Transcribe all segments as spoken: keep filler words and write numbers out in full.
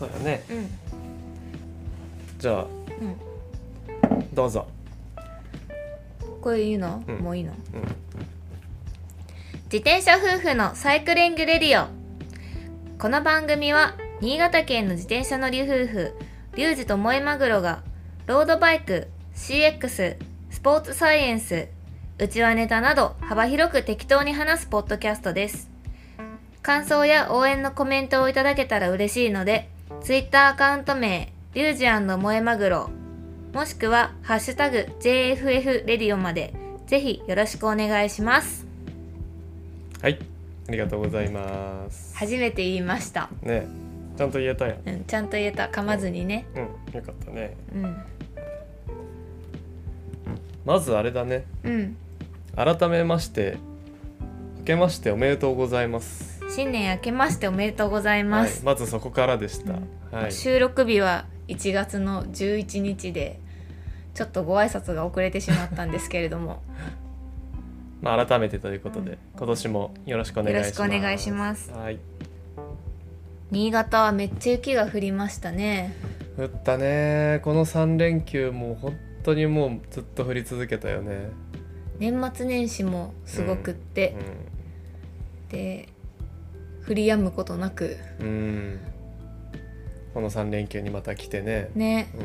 そうよね、うん、じゃあ、うん、どうぞ。これいいの、うん、もういいの、うん、自転車夫婦のサイクリングレディオ。この番組は新潟県の自転車乗り夫婦リュウジと萌えマグロがロードバイク、シーエックス、スポーツサイエンス、うちわネタなど幅広く適当に話すポッドキャストです。感想や応援のコメントをいただけたら嬉しいので、ツイッターアカウント名リュウジ&萌えマグロもしくはハッシュタグ ジェイエフエフレディオ までぜひよろしくお願いします。はい、ありがとうございます。初めて言いましたね。ちゃんと言えたやん、うん、ちゃんと言えた、噛まずにね、うん、よかったね、うん、まずあれだね、うん、改めまして明けましておめでとうございます。新年明けましておめでとうございます、はい、まずそこからでした、うんはい、収録日はいちがつのじゅういちにちでちょっとご挨拶が遅れてしまったんですけれどもまあ改めてということで、うん、今年もよろしくお願いします。よろしくお願いします、はい、新潟はめっちゃ雪が降りましたね。降ったね。このさんれんきゅうもう本当にもうずっと降り続けたよね。年末年始もすごくって、うんうん、で降り止むことなく、うん、このさんれんきゅうにまた来てね、ね、う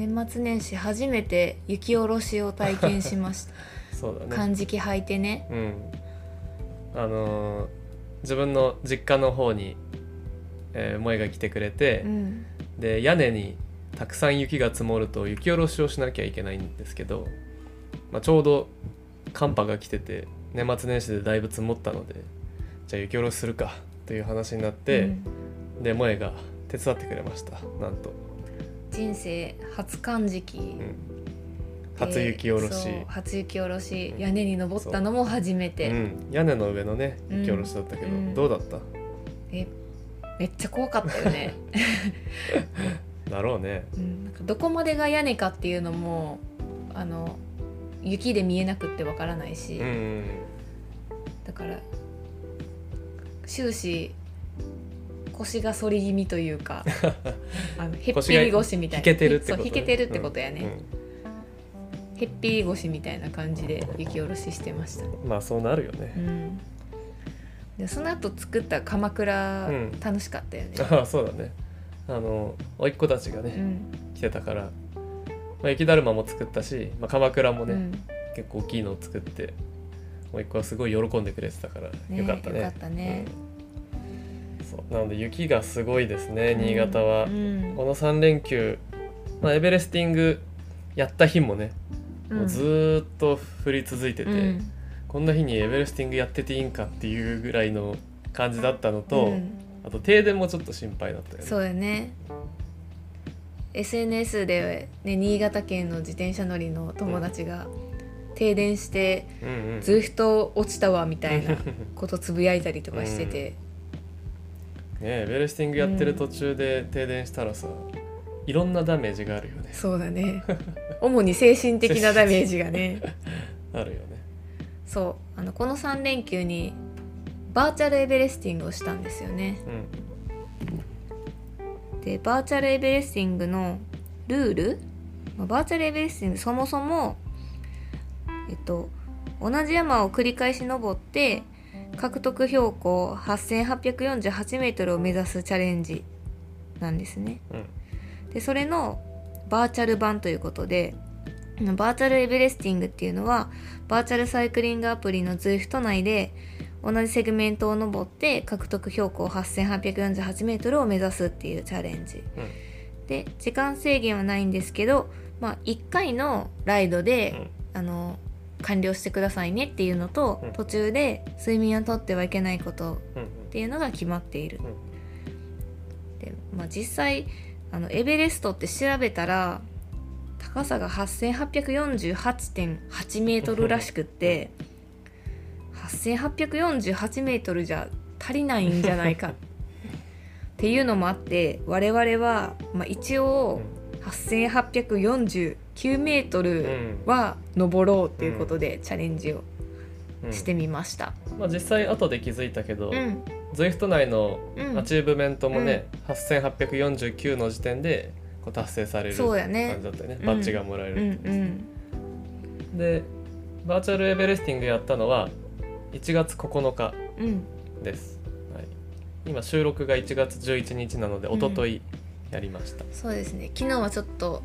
ん、年末年始初めて雪下ろしを体験しましたそうだね、寒磁器履いてね、うん、あのー、自分の実家の方に、えー、萌えが来てくれて、うん、で屋根にたくさん雪が積もると雪下ろしをしなきゃいけないんですけど、まあ、ちょうど寒波が来てて年末年始でだいぶ積もったので、じゃあ雪下ろしするかという話になって、うん、で萌えが手伝ってくれました。なんと人生初寒時期、うん、初雪下ろし、初雪下ろし、屋根に登ったのも初めて、うん、屋根の上のね雪下ろしだったけど、うん、どうだった？えめっちゃ怖かったよねだろうね、うん、なんかどこまでが屋根かっていうのもあの雪で見えなくってわからないし、うんうん、だから終始腰が反り気味というかあのへっぴり腰みたいな、引けてるってこと、ね、引けてるってことやね、うん、へっぴり腰みたいな感じで雪下ろししてました、ね、まあそうなるよね、うん、でその後作った鎌倉、うん、楽しかったよね。ああそうだね、あの甥っ子たちがね、うん、来てたから、まあ、雪だるまも作ったし、まあ、鎌倉もね、うん、結構大きいのを作ってもう一個はすごい喜んでくれてたから、ね、よかったね。よかったね、うん、そうなので雪がすごいですね、新潟は、うん、このさんれんきゅう、まあ、エベレスティングやった日もね、うん、もうずっと降り続いてて、うん、こんな日にエベレスティングやってていいんかっていうぐらいの感じだったのと、うん、あと停電もちょっと心配だったよね。そうよね。 エスエヌエス で、ね、新潟県の自転車乗りの友達が、うん停電して、うんうん、Zwift落ちたわみたいなことつぶやいたりとかしてて、うんね、エベレスティングやってる途中で停電したらさ、うん、いろんなダメージがあるよね。そうだね主に精神的なダメージがねあるよね。そうあのこのさん連休にバーチャルエベレスティングをしたんですよね、うん、でバーチャルエベレスティングのルール、まあ、バーチャルエベレスティングそもそもえっと、同じ山を繰り返し登って獲得標高 はっせんはっぴゃくよんじゅうはちメートル を目指すチャレンジなんですね、うん、でそれのバーチャル版ということで、バーチャルエベレスティングっていうのはバーチャルサイクリングアプリの Zwift 内で同じセグメントを登って獲得標高 はっせんはっぴゃくよんじゅうはちメートル を目指すっていうチャレンジ、うん、で時間制限はないんですけど、まあ、いっかいのライドで、うん、あの完了してくださいねっていうのと、うん、途中で睡眠をとってはいけないことっていうのが決まっている、うんうんでまあ、実際あのエベレストって調べたら高さが はっせんはっぴゃくよんじゅうはちてんはちメートル らしくってはっせんはっぴゃくよんじゅうはちメートル じゃ足りないんじゃないかっていうのもあって我々は、まあ、一応、うんはっせんはっぴゃくよんじゅうきゅうメートルは登ろうということでチャレンジをしてみました、うんうんまあ、実際後で気づいたけど、うん、Zwift 内のアチーブメントもね、うん、はっせんはっぴゃくよんじゅうきゅうの時点でこう達成される感じだったよね、バッジがもらえるって、うんうん、でバーチャルエベレスティングやったのはいちがつここのかです、うんはい、今収録がいちがつじゅういちにちなので、うん、一昨日やりました。そうですね、昨日はちょっと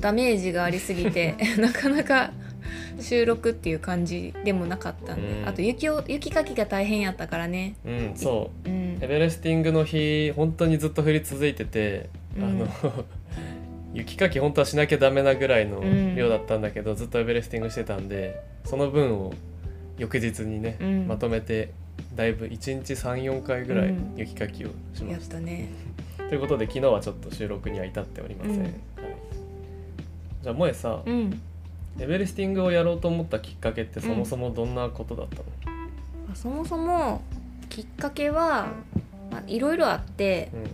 ダメージがありすぎてなかなか収録っていう感じでもなかったんで、うん、あと 雪を雪かきが大変やったからね、うん、そう、うん、エベレスティングの日本当にずっと降り続いてて、うん、あの雪かき本当はしなきゃダメなぐらいの量だったんだけど、うん、ずっとエベレスティングしてたんでその分を翌日にね、うん、まとめてだいぶいちにちさんよんかいぐらい雪かきをしました、うん、やったねということで昨日はちょっと収録には至っておりません、うんはい、じゃあ萌えさ、うんエベレスティングをやろうと思ったきっかけってそもそもどんなことだったの？うん、そもそもきっかけはいろいろあって、うん、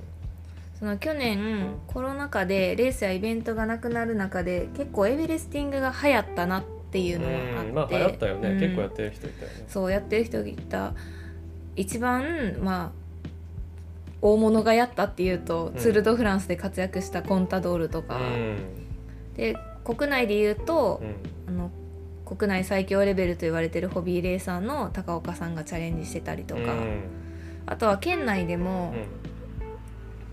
その去年コロナ禍でレースやイベントがなくなる中で結構エベレスティングが流行ったなっていうのがあって、うん、まあ流行ったよね、うん、結構やってる人いたよね。そうやってる人いた。一番まあ大物がやったっていうと、うん、ツール・ド・フランスで活躍したコンタドールとか、うん、で国内でいうと、うん、あの国内最強レベルと言われてるホビーレーサーの高岡さんがチャレンジしてたりとか、うん、あとは県内でも、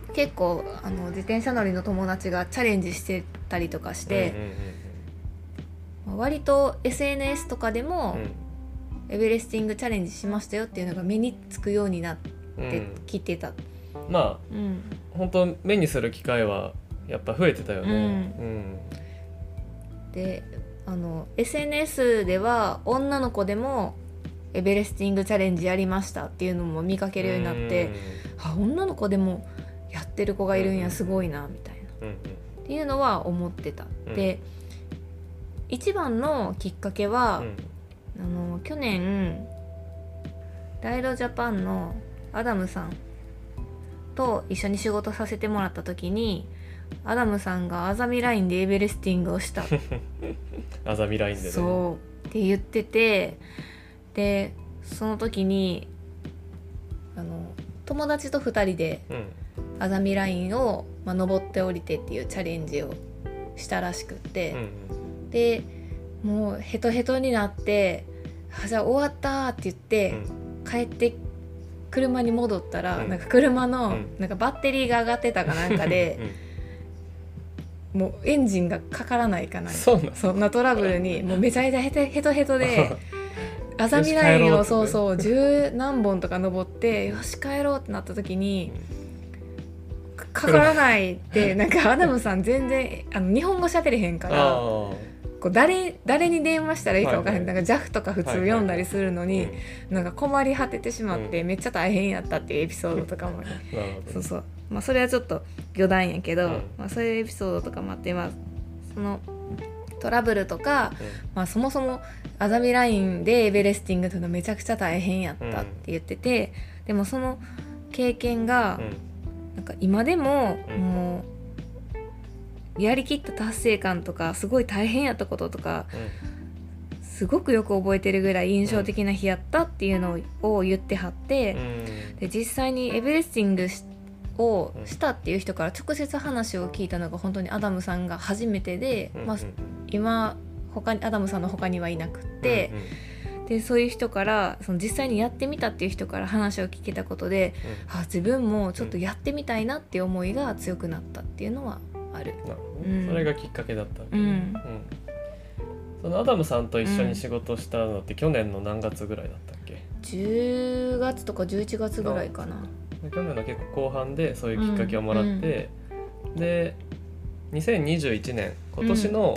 うん、結構あの自転車乗りの友達がチャレンジしてたりとかして、うんうんうん、割と エスエヌエス とかでも、うん、エベレスティングチャレンジしましたよっていうのが目につくようになってきてた、うん、まあ、うん、本当目にする機会はやっぱ増えてたよね、うんうんであの エスエヌエス では女の子でもエベレスティングチャレンジやりましたっていうのも見かけるようになってあ女の子でもやってる子がいるんやすごいなみたいな、うん、っていうのは思ってた、うん、で一番のきっかけは、うん、あの去年ライドジャパンのアダムさんと一緒に仕事させてもらった時にアダムさんがアザミラインでエベレスティングをしたアザミラインでねそうって言っててでその時にあの友達とふたりでアザミラインを、まあ、登って降りてっていうチャレンジをしたらしくって、うん、でもうヘトヘトになってあじゃあ終わったって言って、うん、帰って車に戻ったら、うん、なんか車の、うん、なんかバッテリーが上がってたかなんかで、うんもうエンジンがかからないかなそんなそんなトラブルにもうめちゃめちゃヘトヘ ト, ヘトであざみラインをそうそう十何本とか登ってよし帰ろうってなった時にかからないってなんかアダムさん全然あの日本語しゃべれへんからこう 誰, 誰に電話したらいいか分からへんなんか ジャフ とか普通読んだりするのになんか困り果ててしまってめっちゃ大変やったっていうエピソードとかもそうそうまあ、それはちょっと余談やけど、うんまあ、そういうエピソードとかもあって、まあ、そのトラブルとか、うんまあ、そもそもあざみラインでエベレスティングというのめちゃくちゃ大変やったって言ってて、うん、でもその経験が、うん、なんか今でも、うん、もうやりきった達成感とかすごい大変やったこととか、うん、すごくよく覚えてるぐらい印象的な日やったっていうのを言ってはって、うん、で実際にエベレスティングしてをしたっていう人から直接話を聞いたのが本当にアダムさんが初めてで、まあ、今他にアダムさんの他にはいなくって、うんうん、でそういう人からその実際にやってみたっていう人から話を聞けたことで、うん、あ自分もちょっとやってみたいなっていう思いが強くなったっていうのはある、うん、それがきっかけだったわけ、うんうん、そのアダムさんと一緒に仕事したのって去年の何月ぐらいだったっけ、うん、じゅうがつとかじゅういちがつぐらいかな去年の結構後半でそういうきっかけをもらって、うん、でにせんにじゅういちねん今年の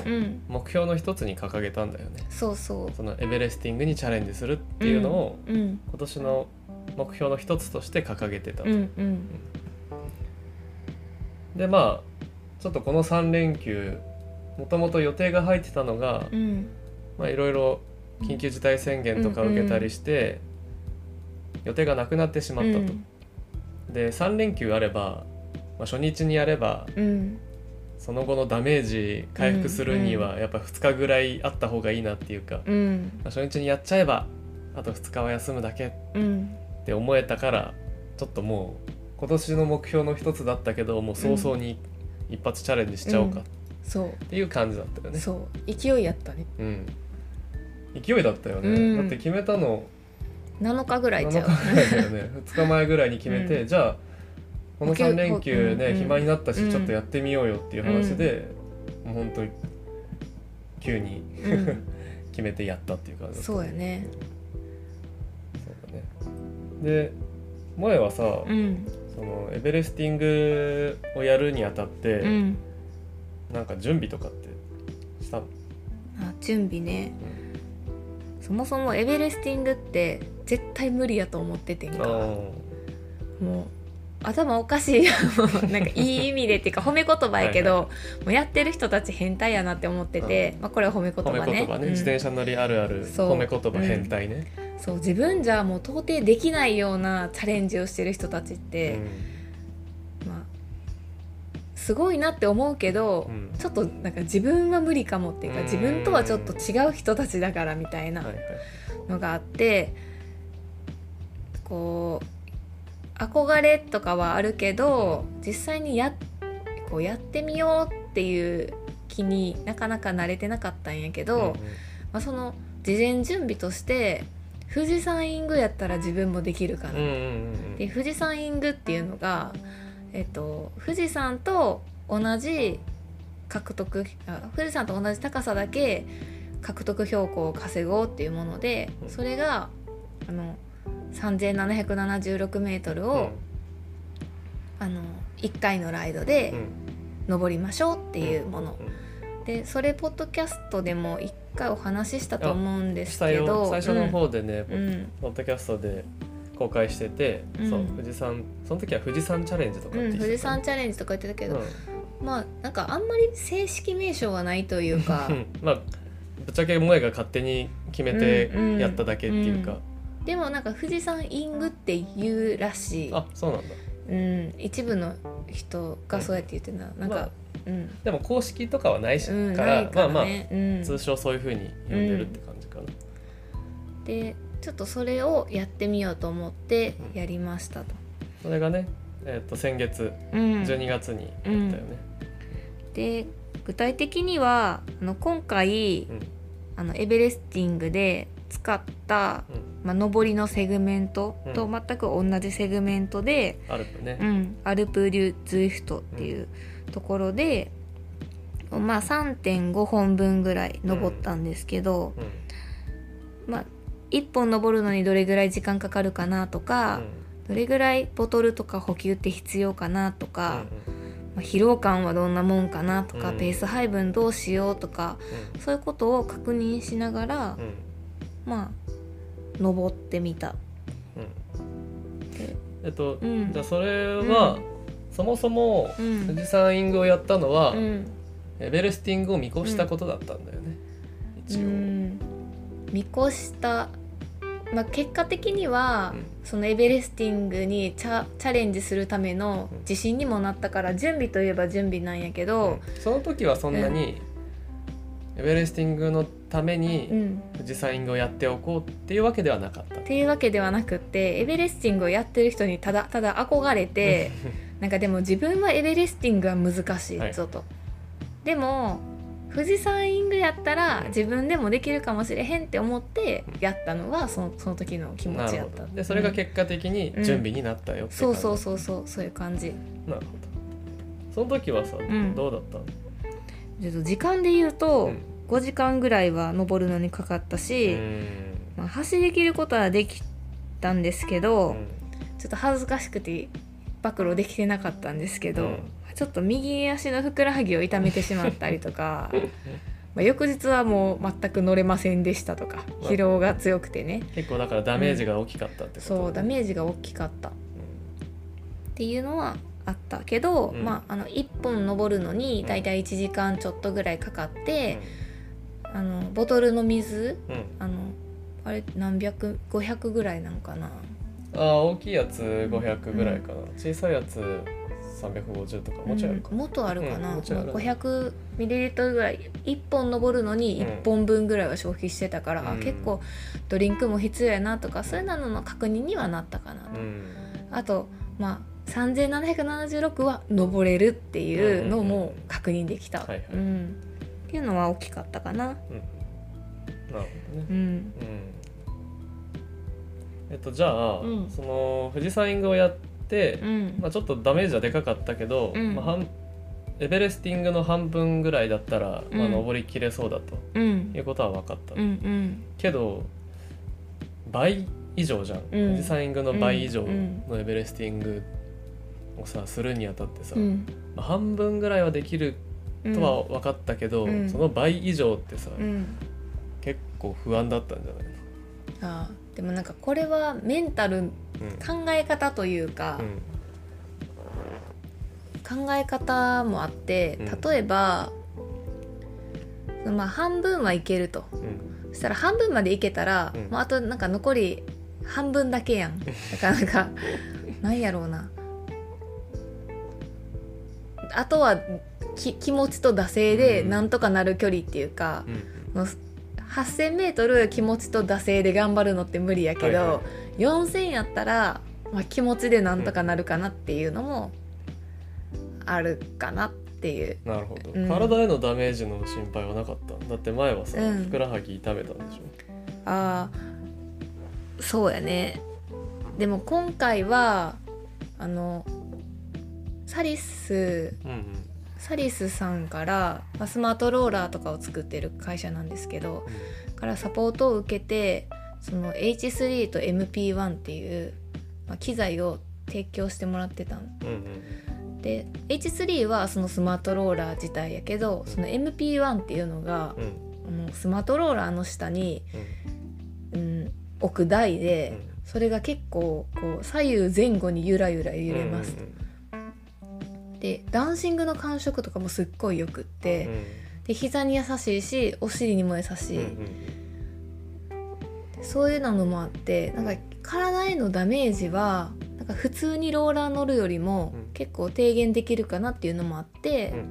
目標の一つに掲げたんだよね、うん、そうそうそのエベレスティングにチャレンジするっていうのを今年の目標の一つとして掲げてたと、うんうん、でまあちょっとこのさんれんきゅうもともと予定が入ってたのが、うん、まあいろいろ緊急事態宣言とか受けたりして予定がなくなってしまったと、うんでさん連休あれば、まあ、初日にやれば、うん、その後のダメージ回復するにはやっぱふつかぐらいあった方がいいなっていうか、うんまあ、初日にやっちゃえばあとふつかは休むだけっって思えたからちょっともう今年の目標の一つだったけどもう早々に一発チャレンジしちゃおうかっていう感じだったよね。そう勢いやったね、うん、勢いだったよね、うん、だって決めたのなのかぐらいちゃうなのかだよねふつかまえぐらいに決めて、うん、じゃあこのさんれんきゅうね、うん、暇になったしちょっとやってみようよっていう話で、うん、もう本当に急に決めてやったっていう感じだった、ね、そうやね、そうだね。で萌はさ、うん、そのエベレスティングをやるにあたって、うん、なんか準備とかってしたの？あ、準備ね、うん、そもそもエベレスティングって絶対無理やと思っててんか、もう頭おかしいやんなんかいい意味でっていうか褒め言葉やけどはい、はい、もうやってる人たち変態やなって思ってて、まあ、これは褒め言葉ね、褒め言葉ね、うん、自転車乗りあるある褒め言葉変態ね、うん、そう自分じゃもう到底できないようなチャレンジをしてる人たちって、うん、まあすごいなって思うけど、うん、ちょっとなんか自分は無理かもっていうか、うん、自分とはちょっと違う人たちだからみたいなのがあって、はいはい、こう憧れとかはあるけど実際に や, こうやってみようっていう気になかなか慣れてなかったんやけど、うんうん、まあ、その事前準備として富士山イングやったら自分もできるかな、うんうんうん、で富士山イングっていうのが、えっと、富士山と同じ獲得富士山と同じ高さだけ獲得標高を稼ごうっていうもので、それがあのさんぜんななひゃくななじゅうろくメートルを、うん、あのいっかいのライドで登りましょうっていうもの、うん、でそれポッドキャストでもいっかいお話ししたと思うんですけど最初の方でね、うん、ポッドキャストで公開してて、うん、そう富士山その時は富士山チャレンジとかって言ってた、ね、うん、富士山チャレンジとか言ってたけど、うん、まあなんかあんまり正式名称はないというかまあぶっちゃけ萌が勝手に決めてやっただけっていうか、うんうんうん、でもなんか富士山イングって言うらしい。あ、そうなんだ。うん、一部の人がそうやって言ってな、うん、なんか、まあ、うん、でも公式とかはないし、うん、から、ないからね、まあまあ、うん、通称そういう風に呼んでるって感じかな、うん。で、ちょっとそれをやってみようと思ってやりましたと。うん、それがね、えっと先月、うん、じゅうにがつにやったよね。うん、で、具体的にはあの今回、うん、あのエベレスティングで使った、うん、まあ、上りのセグメントと全く同じセグメントで、うん、アルプね、うん、アルプ流Zwiftっていうところで、うん、まあ さんてんごほんぶんぐらい登ったんですけど、うん、まあいっぽん登るのにどれぐらい時間かかるかなとか、うん、どれぐらいボトルとか補給って必要かなとか、うん、まあ、疲労感はどんなもんかなとか、うん、ペース配分どうしようとか、うん、そういうことを確認しながら、うん、まあ登ってみた、うん、えっと、うん、じゃあそれは、うん、そもそも富士山イングをやったのは、うん、エベレスティングを見越したことだったんだよね、うん、一応、うん、見越した、まあ、結果的には、うん、そのエベレスティングにチャ、チャレンジするための自信にもなったから準備といえば準備なんやけど、うん、その時はそんなに、うん、エベレスティングのために富士山イングをやっておこうっていうわけではなかった、うん、っていうわけではなくて、エベレスティングをやってる人にただただ憧れてなんかでも自分はエベレスティングは難しいぞと、はい、でも富士山イングやったら自分でもできるかもしれへんって思ってやったのはその、 その時の気持ちやった。でそれが結果的に準備になったよって感じ、うん、そうそうそうそう、そういう感じ。なるほど。その時はさ、うん、どうだったの？ちょっと時間で言うと、うん、ごじかんぐらいは登るのにかかったし、まあ、走りきることはできたんですけど、うん、ちょっと恥ずかしくて暴露できてなかったんですけど、うん、ちょっと右足のふくらはぎを痛めてしまったりとかまあ翌日はもう全く乗れませんでしたとか、疲労が強くてね、結構だからダメージが大きかったってこと、うん、そうダメージが大きかったっていうのはあったけど、うん、まあ、あのいっぽん登るのにだいたいいちじかんちょっとぐらいかかって、うん、あのボトルの水、うん、あのあれ何百ごひゃくぐらいなんかな、あ大きいやつごひゃくぐらいかな、うん、小さいやつさんびゃくごじゅうとかもうちょいあるか、うん、もっとあるかな、うん、ごひゃくミリリットル ぐらいいっぽん登るのにいっぽんぶんぐらいは消費してたから、うん、結構ドリンクも必要やなとかそういうのの確認にはなったかなと、うん、あとまあさんぜんななひゃくななじゅうろくは登れるっていうのも確認できた、うんはいはいうん、っていうのは大きかったかな、うん、なるほどね、うんうんえっと、じゃあ、うん、その富士山イングをやって、うんまあ、ちょっとダメージはでかかったけど、うんまあ、半エベレスティングの半分ぐらいだったら、うんまあ、登りきれそうだと、うん、いうことは分かった、うんうん、けど倍以上じゃん、うん、富士山イングの倍以上のエベレスティングをさするにあたってさ、うんまあ、半分ぐらいはできるとは分かったけど、うん、その倍以上ってさ、うん、結構不安だったんじゃないの？ああでもなんかこれはメンタル考え方というか、うん、考え方もあって例えば、うんまあ、半分はいけると、うん、そしたら半分までいけたら、うんまあ、あとなんか残り半分だけやんだからなんかなんやろうなあとはき気持ちと惰性でなんとかなる距離っていうか、うんうんはっせんメートル気持ちと惰性で頑張るのって無理やけど、はいはい、よんせんやったら、まあ、気持ちでなんとかなるかなっていうのもあるかなっていうなるほど、うん、体へのダメージの心配はなかっただって前はさ、うん、ふくらはぎ痛めたんでしょああ、そうやねでも今回はあのサリス、うんうんサリスさんからスマートローラーとかを作ってる会社なんですけど、うん、からサポートを受けてその エイチスリー と エムピーワン っていう、まあ、機材を提供してもらってたの、うんうん、で エイチスリー はそのスマートローラー自体やけどその エムピーワン っていうのが、うん、あのスマートローラーの下に、うんうん、置く台でそれが結構こう左右前後にゆらゆら揺れます、うんうんでダンシングの感触とかもすっごいよくって、うん、で膝に優しいしお尻にも優しい、うんうん、そういうのもあってなんか体へのダメージはなんか普通にローラー乗るよりも結構低減できるかなっていうのもあって、うん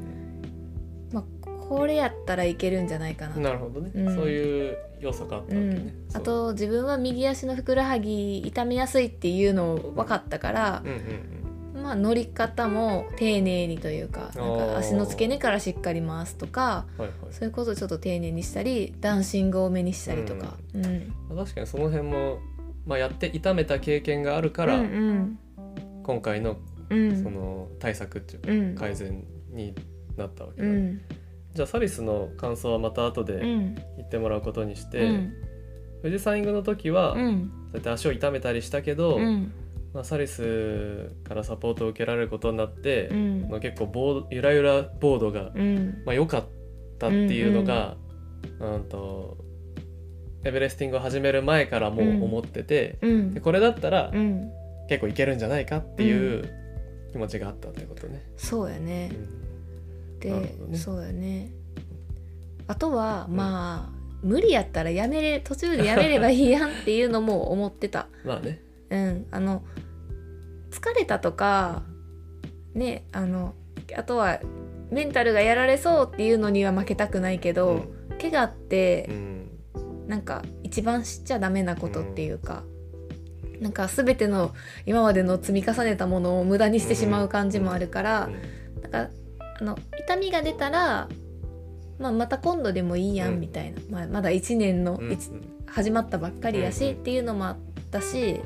まあ、これやったらいけるんじゃないかなとなるほどね、うん、そういう要素があったわけね、うん、あと自分は右足のふくらはぎ痛めやすいっていうのを分かったから、うんうんうんまあ、乗り方も丁寧にというか、 なんか足の付け根からしっかり回すとか、はいはい、そういうことをちょっと丁寧にしたりダンシングを多めにしたりとか、うんうん、確かにその辺も、まあ、やって痛めた経験があるから、うんうん、今回の、 その対策っていうか改善になったわけだ、うんうん、じゃあサリスの感想はまた後で言ってもらうことにして、うん、富士山イングの時は、うん、そうやって足を痛めたりしたけど、うんまあ、サリスからサポートを受けられることになって、うん、結構ボードゆらゆらボードが、うんまあ、良かったっていうのが、うんうん、とエベレスティングを始める前からもう思ってて、うん、でこれだったら、うん、結構いけるんじゃないかっていう気持ちがあったってことね、うん、そうやね、うん、で、ね、そうやねあとは、うん、まあ無理やったらやめれ途中でやめればいいやんっていうのも思ってたまあねうん、あの疲れたとか、ね、あのあとはメンタルがやられそうっていうのには負けたくないけど、うん、怪我って、うん、なんか一番知っちゃダメなことっていうか、うん、なんか全ての今までの積み重ねたものを無駄にしてしまう感じもあるから、うん、なんかあの痛みが出たら、まあ、また今度でもいいやんみたいな、うんまあ、まだいちねんの、うん、始まったばっかりやし、うん、っていうのもあったし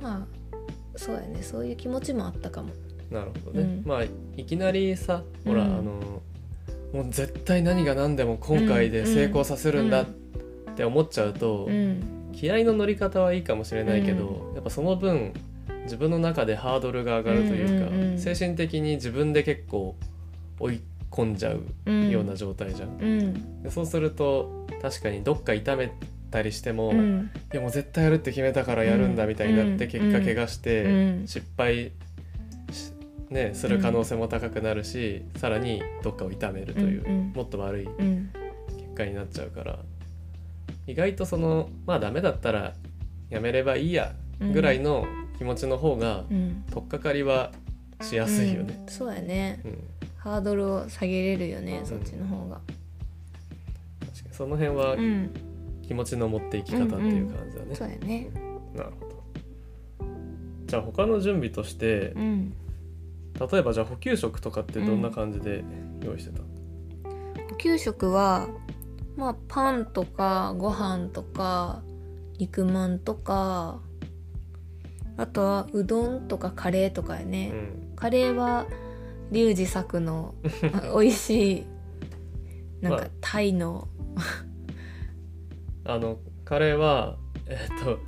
まあ、そうやねそういう気持ちもあったかもなるほどね、うん、まあいきなりさほら、うん、あのもう絶対何が何でも今回で成功させるんだって思っちゃうと、うん、気合の乗り方はいいかもしれないけど、うん、やっぱその分自分の中でハードルが上がるというか、うんうんうん、精神的に自分で結構追い込んじゃうような状態じゃん、うんうん、でそうすると確かにどっか痛めたりしても、うん、いやもう絶対やるって決めたからやるんだみたいになって、うん、結果怪我して、うん、失敗、ね、する可能性も高くなるし、うん、さらにどっかを痛めるという、うん、もっと悪い結果になっちゃうから、うん、意外とそのまあダメだったらやめればいいやぐらいの気持ちの方が、うん、取っかかりはしやすいよね、うん、そうやね、うん、ハードルを下げれるよね、うん、そっちの方が。確かにその辺は気持ちの持っていき方っていう感じだね、うんうん、そうやね、うん、なるほど。じゃあ他の準備として、うん、例えばじゃあ補給食とかってどんな感じで用意してた、うん、補給食はまあパンとかご飯とか肉まんとか、あとはうどんとかカレーとかやね、うん、カレーはリュウジ作の美味しいなんかタイの、まあ、あのカレーはえっと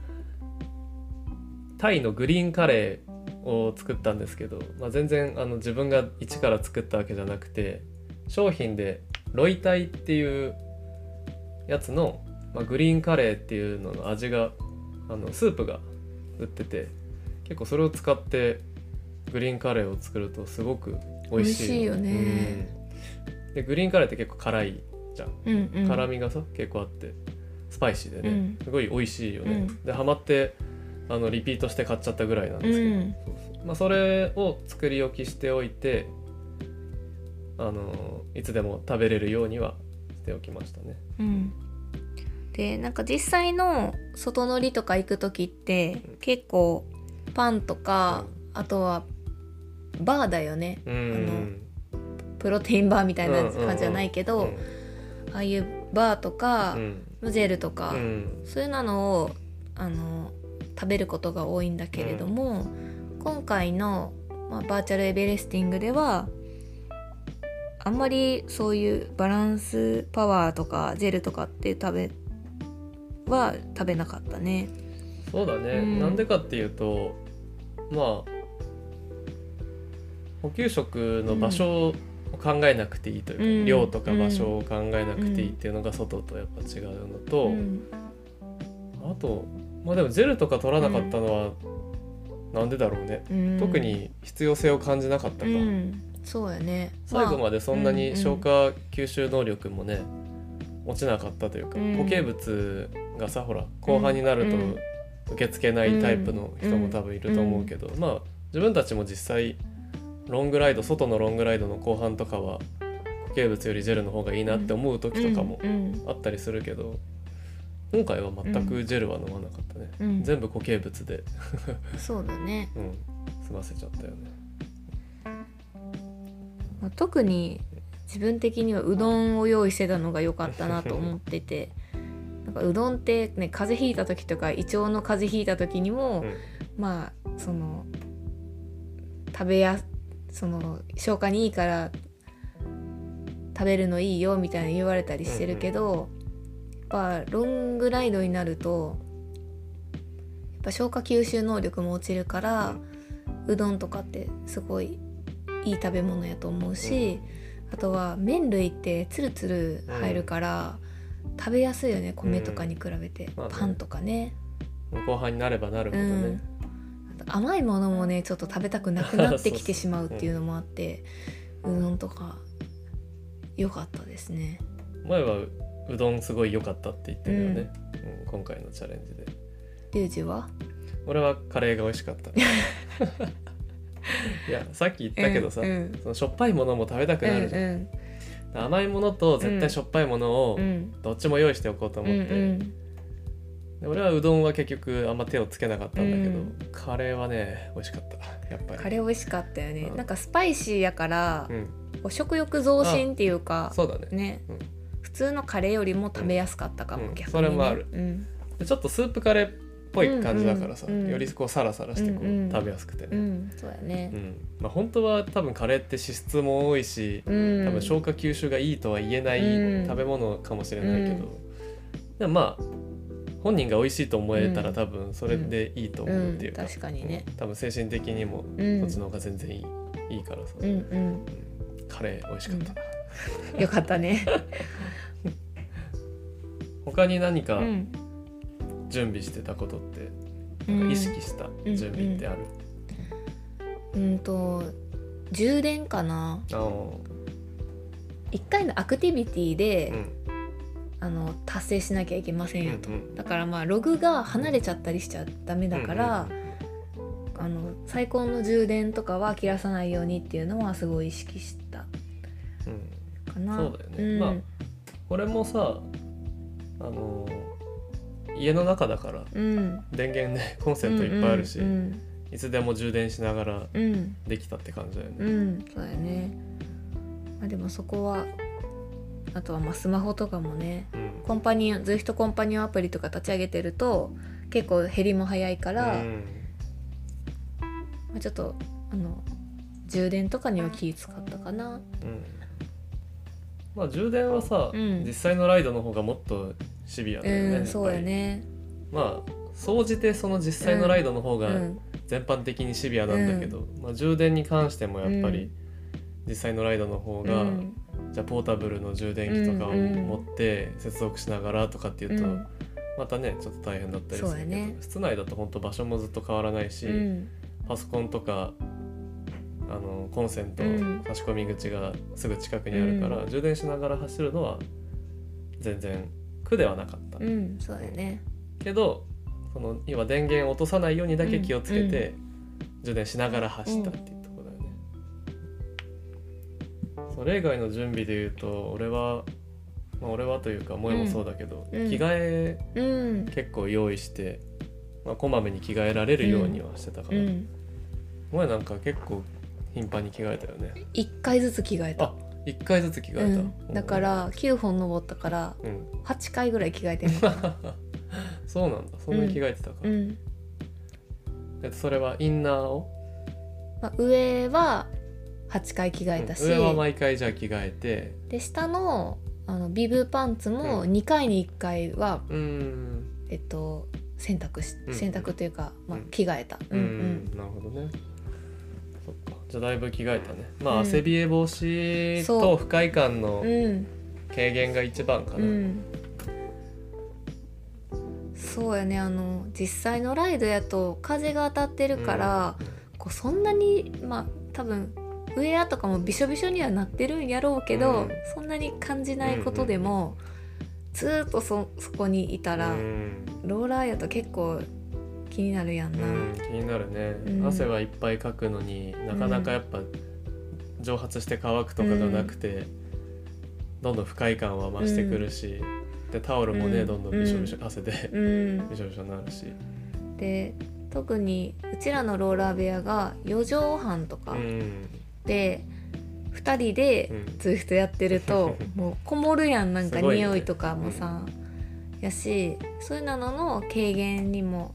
タイのグリーンカレーを作ったんですけど、まあ、全然あの自分が一から作ったわけじゃなくて、商品でロイタイっていうやつの、まあ、グリーンカレーっていうのの味があのスープが売ってて、結構それを使ってグリーンカレーを作るとすごく美味しい、美味しいよね、うん、でグリーンカレーって結構辛いじゃん、うんうん、辛みがさ結構あってスパイシーでね、うん、すごい美味しいよね、うん、でハマってあのリピートして買っちゃったぐらいなんですけど、うん、そうそう、まあ、それを作り置きしておいて、あのいつでも食べれるようにはしておきましたね、うん、でなんか実際の外乗りとか行く時って結構パンとか、うん、あとはバーだよね、うん、あのプロテインバーみたいな感じじゃないけど、うんうんうん、ああいうバーとか、うん、ムゼルとか、うん、そういうのをあの食べることが多いんだけれども、うん、今回の、まあ、バーチャルエベレスティングではあんまりそういうバランスパワーとかジェルとかって食べは食べなかったね。そうだね、うん、なんでかっていうと、まあ補給食の場所を考えなくていいというか、うん、量とか場所を考えなくていいっていうのが外とやっぱ違うのと、うん、あとまあでもジェルとか取らなかったのはなんでだろうね、うん、特に必要性を感じなかったから、うん、そうやね、最後までそんなに消化、まあうんうん、吸収能力もね落ちなかったというか、うん、固形物がさほら後半になると受け付けないタイプの人も多分いると思うけど、うんうん、まあ自分たちも実際ロングライド、外のロングライドの後半とかは固形物よりジェルの方がいいなって思う時とかもあったりするけど、今回は全くジェルは飲まなかったね、うん、全部固形物でそうだね、うん、済ませちゃったよね、まあ、特に自分的にはうどんを用意してたのが良かったなと思っててなんかうどんって、ね、風邪ひいた時とか胃腸の風邪ひいた時にも、うん、まあその食べやその消化にいいから食べるのいいよみたいに言われたりしてるけど、うんうん、やっぱロングライドになるとやっぱ消化吸収能力も落ちるから、うん、うどんとかってすごいいい食べ物やと思うし、うん、あとは麺類ってツルツル入るから、うん、食べやすいよね、米とかに比べて、うん、パンとかね、まあ、後半になればなるほどね、うん、あと甘いものもねちょっと食べたくなくなってきてしまうっていうのもあってうどんとか良かったですね。前はうどんすごい良かったって言ってるよね、うんうん、今回のチャレンジで。リュウジは？俺はカレーが美味しかったいやさっき言ったけどさ、うんうん、そのしょっぱいものも食べたくなるじゃん、うんうん、甘いものと絶対しょっぱいものをどっちも用意しておこうと思って、うんうん、で俺はうどんは結局あんま手をつけなかったんだけど、うん、カレーはね美味しかった。やっぱりカレー美味しかったよね、うん、なんかスパイシーやから、うん、食欲増進っていうか。そうだね、ね、うん、普通のカレーよりも食べやすかったかも、うん、逆に、ね、それもある、うん、でちょっとスープカレーっぽい感じだからさ、うんうん、よりこうサラサラしてこう、うんうん、食べやすくてね、うん、そうだね、うん、まあ、本当は多分カレーって脂質も多いし、うん、多分消化吸収がいいとは言えない食べ物かもしれないけど、うん、でもまあ本人が美味しいと思えたら多分それでいいと思うっていうか、うんうん、確かにね、多分精神的にもそっちの方が全然いい、うん、いいからさ、うんうんうん、カレー美味しかった、うんよかったね他に何か準備してたことって、うん、なんか意識した準備ってある？うん、うんうん、うんと充電かな。いっかいのアクティビティで、うん、あの達成しなきゃいけませんよと、うんうん、だからまあログが離れちゃったりしちゃダメだから、うんうん、あのサイコンの充電とかは切らさないようにっていうのはすごい意識したかな、うん、そうだよね、うん、まあ俺もさあの家の中だから、うん、電源ねコンセントいっぱいあるし、うんうんうん、いつでも充電しながらできたって感じだよね、うんうん、そうだよね、まあ、でもそこはあとはまあスマホとかもね、うん、コンパニオン Zwift コンパニオンアプリとか立ち上げてると結構減りも早いから、うんまあ、ちょっとあの充電とかには気使ったかな、うんまあ、充電はさ、うん、実際のライドの方がもっとシビアだよね、うん、そうやね、まあ総じてその実際のライドの方が全般的にシビアなんだけど、うんまあ、充電に関してもやっぱり実際のライドの方が、うん、じゃあポータブルの充電器とかを持って接続しながらとかっていうと、うんうんまたねちょっと大変だったりするけど、ね、室内だと本当場所もずっと変わらないし、うん、パソコンとかあのコンセント、うん、差し込み口がすぐ近くにあるから、うん、充電しながら走るのは全然苦ではなかった、うんそうだね、けどその今電源落とさないようにだけ気をつけて、うん、充電しながら走ったっていうところだよね、うん、それ以外の準備でいうと俺はまあ、俺はというか萌えもそうだけど、うん、着替え結構用意して、うんまあ、こまめに着替えられるようにはしてたから、うん、萌えなんか結構頻繁に着替えたよね。いっかいずつ着替えた。あ、いっかいずつ着替えた、うん、だからきゅうほん登ったからはちかいぐらい着替えてるのかな、うん、そうなんだ、そんなに着替えてたか、うんうん、それはインナーを、まあ、上ははちかい着替えたし、うん、上は毎回じゃあ着替えて、で下のあのビブパンツもにかいにいっかいは、うん、えっと洗濯し、洗濯というか、うんまあ、着替えた、うんうんうん、なるほどね。そっか、じゃあだいぶ着替えたね。まあ、うん、汗びえ防止と不快感の軽減が一番かな、うんうん、そうやね。あの実際のライドやと風が当たってるから、うん、こうそんなにまあ多分ウェアとかもびしょびしょにはなってるんやろうけど、うん、そんなに感じないことでも、うん、ずっと そ, そこにいたら、うん、ローラーやと結構気になるやんな、うん、気になるね、うん、汗はいっぱいかくのになかなかやっぱ、うん、蒸発して乾くとかがなくて、うん、どんどん不快感は増してくるし、うん、でタオルもね、うん、どんどんびしょびしょ汗で、うん、びしょびしょになるし、で特にうちらのローラー部屋がよじょうはんとか、うんでふたりでツイフトやってると、うん、もうこもるやん、なんか匂いとかもさ、ねうん、やしそういうのの軽減にも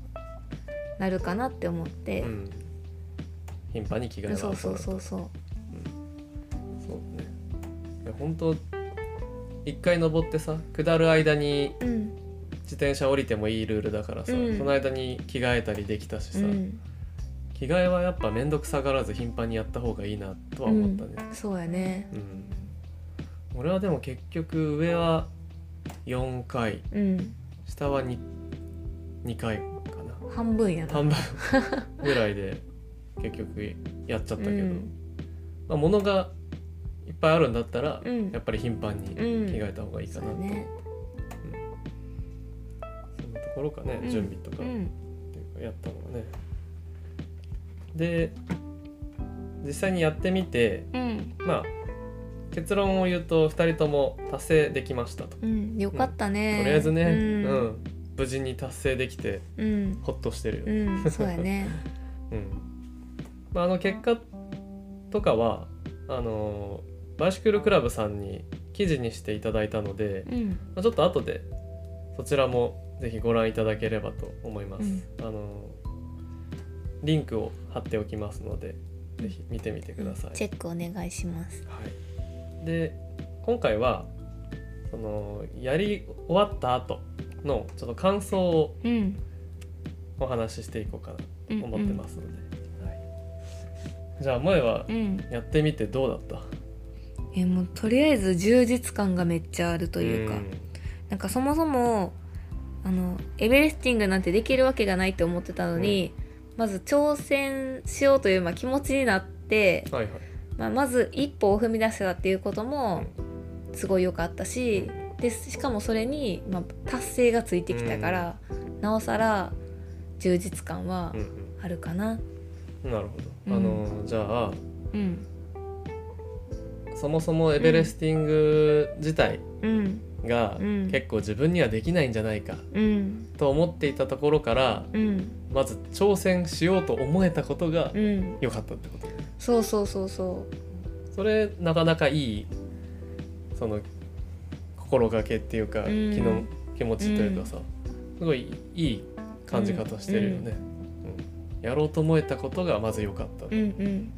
なるかなって思って、うん、頻繁に着替えはそうそうそうそう、うん、そうね。いや本当いっかい登ってさ下る間に自転車降りてもいいルールだからさ、うん、その間に着替えたりできたしさ、うん着替えはやっぱ面倒くさがらず頻繁にやった方がいいなとは思ったね、うん、そうやね、うん、俺はでも結局上はよんかい、うん、下は 2, にかいかな半分やな半分ぐらいで結局やっちゃったけど、うんまあ、物がいっぱいあるんだったら、うん、やっぱり頻繁に着替えた方がいいかなと思って、うん そうねうん、そんなところかね、うん、準備とかっていうかやったのがね。で実際にやってみて、うん、まあ結論を言うとふたりとも達成できましたと、うん、よかったね、うん、とりあえずね、うんうん、無事に達成できて、うん、ほっとしてるよ、うん、そうやね、うんまあ、あの結果とかはあのバイシクルクラブさんに記事にしていただいたので、うんまあ、ちょっと後でそちらもぜひご覧いただければと思います、うん、あのリンクを貼っておきますのでぜひ見てみてください、うん、チェックお願いします、はい、で今回はそのやり終わった後のちょっと感想をお話ししていこうかなと思ってますので、うんうんはい、じゃあ萌はやってみてどうだった、うん、えもうとりあえず充実感がめっちゃあるというか、うん、なんかそもそもあのエベレスティングなんてできるわけがないと思ってたのに、うんまず挑戦しようという、まあ、気持ちになって、はいはいまあ、まず一歩を踏み出せたっていうこともすごい良かったし、でしかもそれに、まあ、達成がついてきたから、うん、なおさら充実感はあるかな、うんうん、なるほど。あの、うん、じゃあ、うん、そもそもエベレスティング自体が結構自分にはできないんじゃないかと思っていたところから、うん、まず挑戦しようと思えたことが良かったってこと、うん、そうそうそうそう。それなかなかいいその心がけっていうか、うん、気の気持ちというかさ、うん、すごいいい感じ方してるよね、うんうん、やろうと思えたことがまず良かったっていうね、うんうん、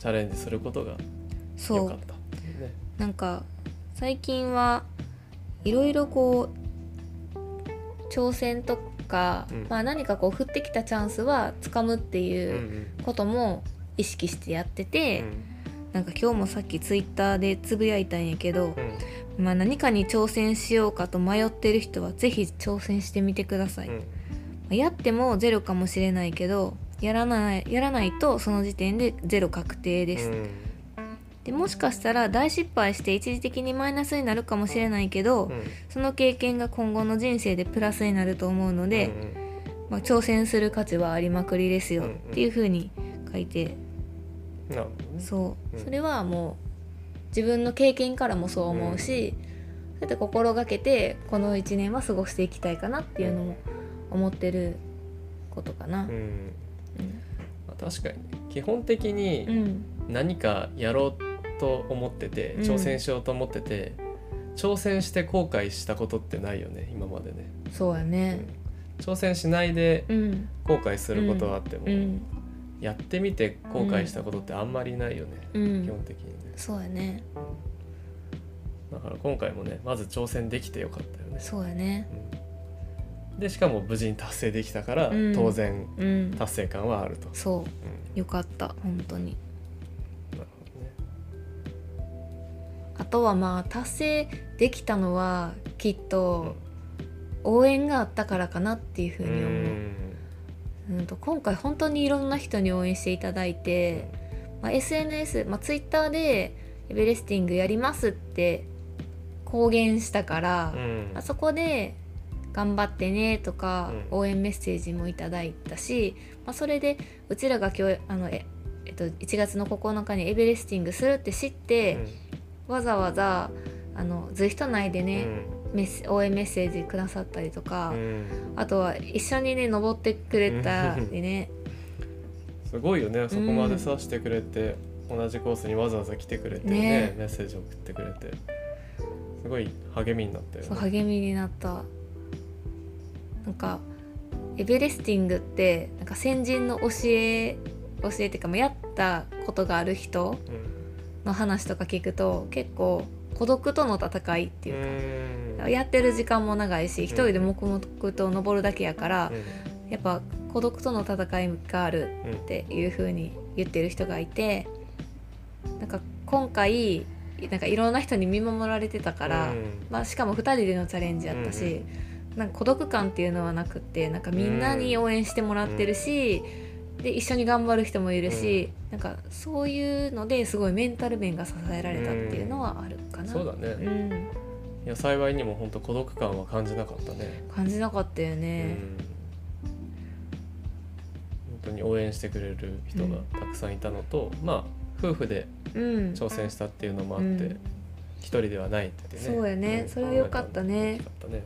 チャレンジすることが良かったっていう、ね、そうなんか最近はいろいろこう挑戦とか、うんまあ、何かこう降ってきたチャンスはつかむっていうことも意識してやってて、うんうん、なんか今日もさっきツイッターでつぶやいたんやけど、うんまあ、何かに挑戦しようかと迷ってる人はぜひ挑戦してみてください、うん、やってもゼロかもしれないけどやらない、やらないとその時点でゼロ確定です、うん、でもしかしたら大失敗して一時的にマイナスになるかもしれないけど、うん、その経験が今後の人生でプラスになると思うので、うんまあ、挑戦する価値はありまくりですよっていうふうに書いて、うんうん、そう、うん、それはもう自分の経験からもそう思うし、うん、そうやって心がけてこのいちねんは過ごしていきたいかなっていうのも思ってることかな、うんうん、確かに基本的に何かやろうと思ってて、うん、挑戦しようと思ってて、うん、挑戦して後悔したことってないよね今までね。そうやね、うん、挑戦しないで後悔することはあっても、うんうん、やってみて後悔したことってあんまりないよね、うん、基本的にね。そうやね、だから今回もねまず挑戦できてよかったよね。そうやね、うん、でしかも無事に達成できたから、うん、当然達成感はあると、うん、そう、うん、よかった本当に。なるほどね。あとはまあ達成できたのはきっと応援があったからかなっていうふうに思う、うん、うんと今回本当にいろんな人に応援していただいて、うんまあ、エスエヌエス、まあ、Twitter でエベレスティングやりますって公言したから、うん、あそこで頑張ってねとか応援メッセージもいただいたし、まあ、それでうちらが今日あのえ、えっと、いちがつのここのかにエベレスティングするって知って、うん、わざわざあのZwift内でね、うん、メッセ応援メッセージくださったりとか、うん、あとは一緒にね登ってくれたりねすごいよね、そこまでさしてくれて、うん、同じコースにわざわざ来てくれて ね, ねメッセージ送ってくれてすごい励みになったよね。そう励みになった。なんかエベレスティングってなんか先人の教え教えっていうかもうやったことがある人の話とか聞くと、うん、結構孤独との戦いっていうか、うん、やってる時間も長いし一人で黙々と登るだけやから、うん、やっぱ孤独との戦いがあるっていう風に言ってる人がいて、うん、なんか今回なんかいろんな人に見守られてたから、うんまあ、しかもふたりでのチャレンジやったし、うん、なんか孤独感っていうのはなくってなんかみんなに応援してもらってるし、うん、で一緒に頑張る人もいるし、うん、なんかそういうのですごいメンタル面が支えられたっていうのはあるかな、うん、そうだね、うん、いや幸いにも本当孤独感は感じなかったね。感じなかったよね、うん、本当に応援してくれる人がたくさんいたのと、うん、まあ夫婦で挑戦したっていうのもあって、うん、一人ではないってね。そうやね、うん、それは良かったね。良かったね。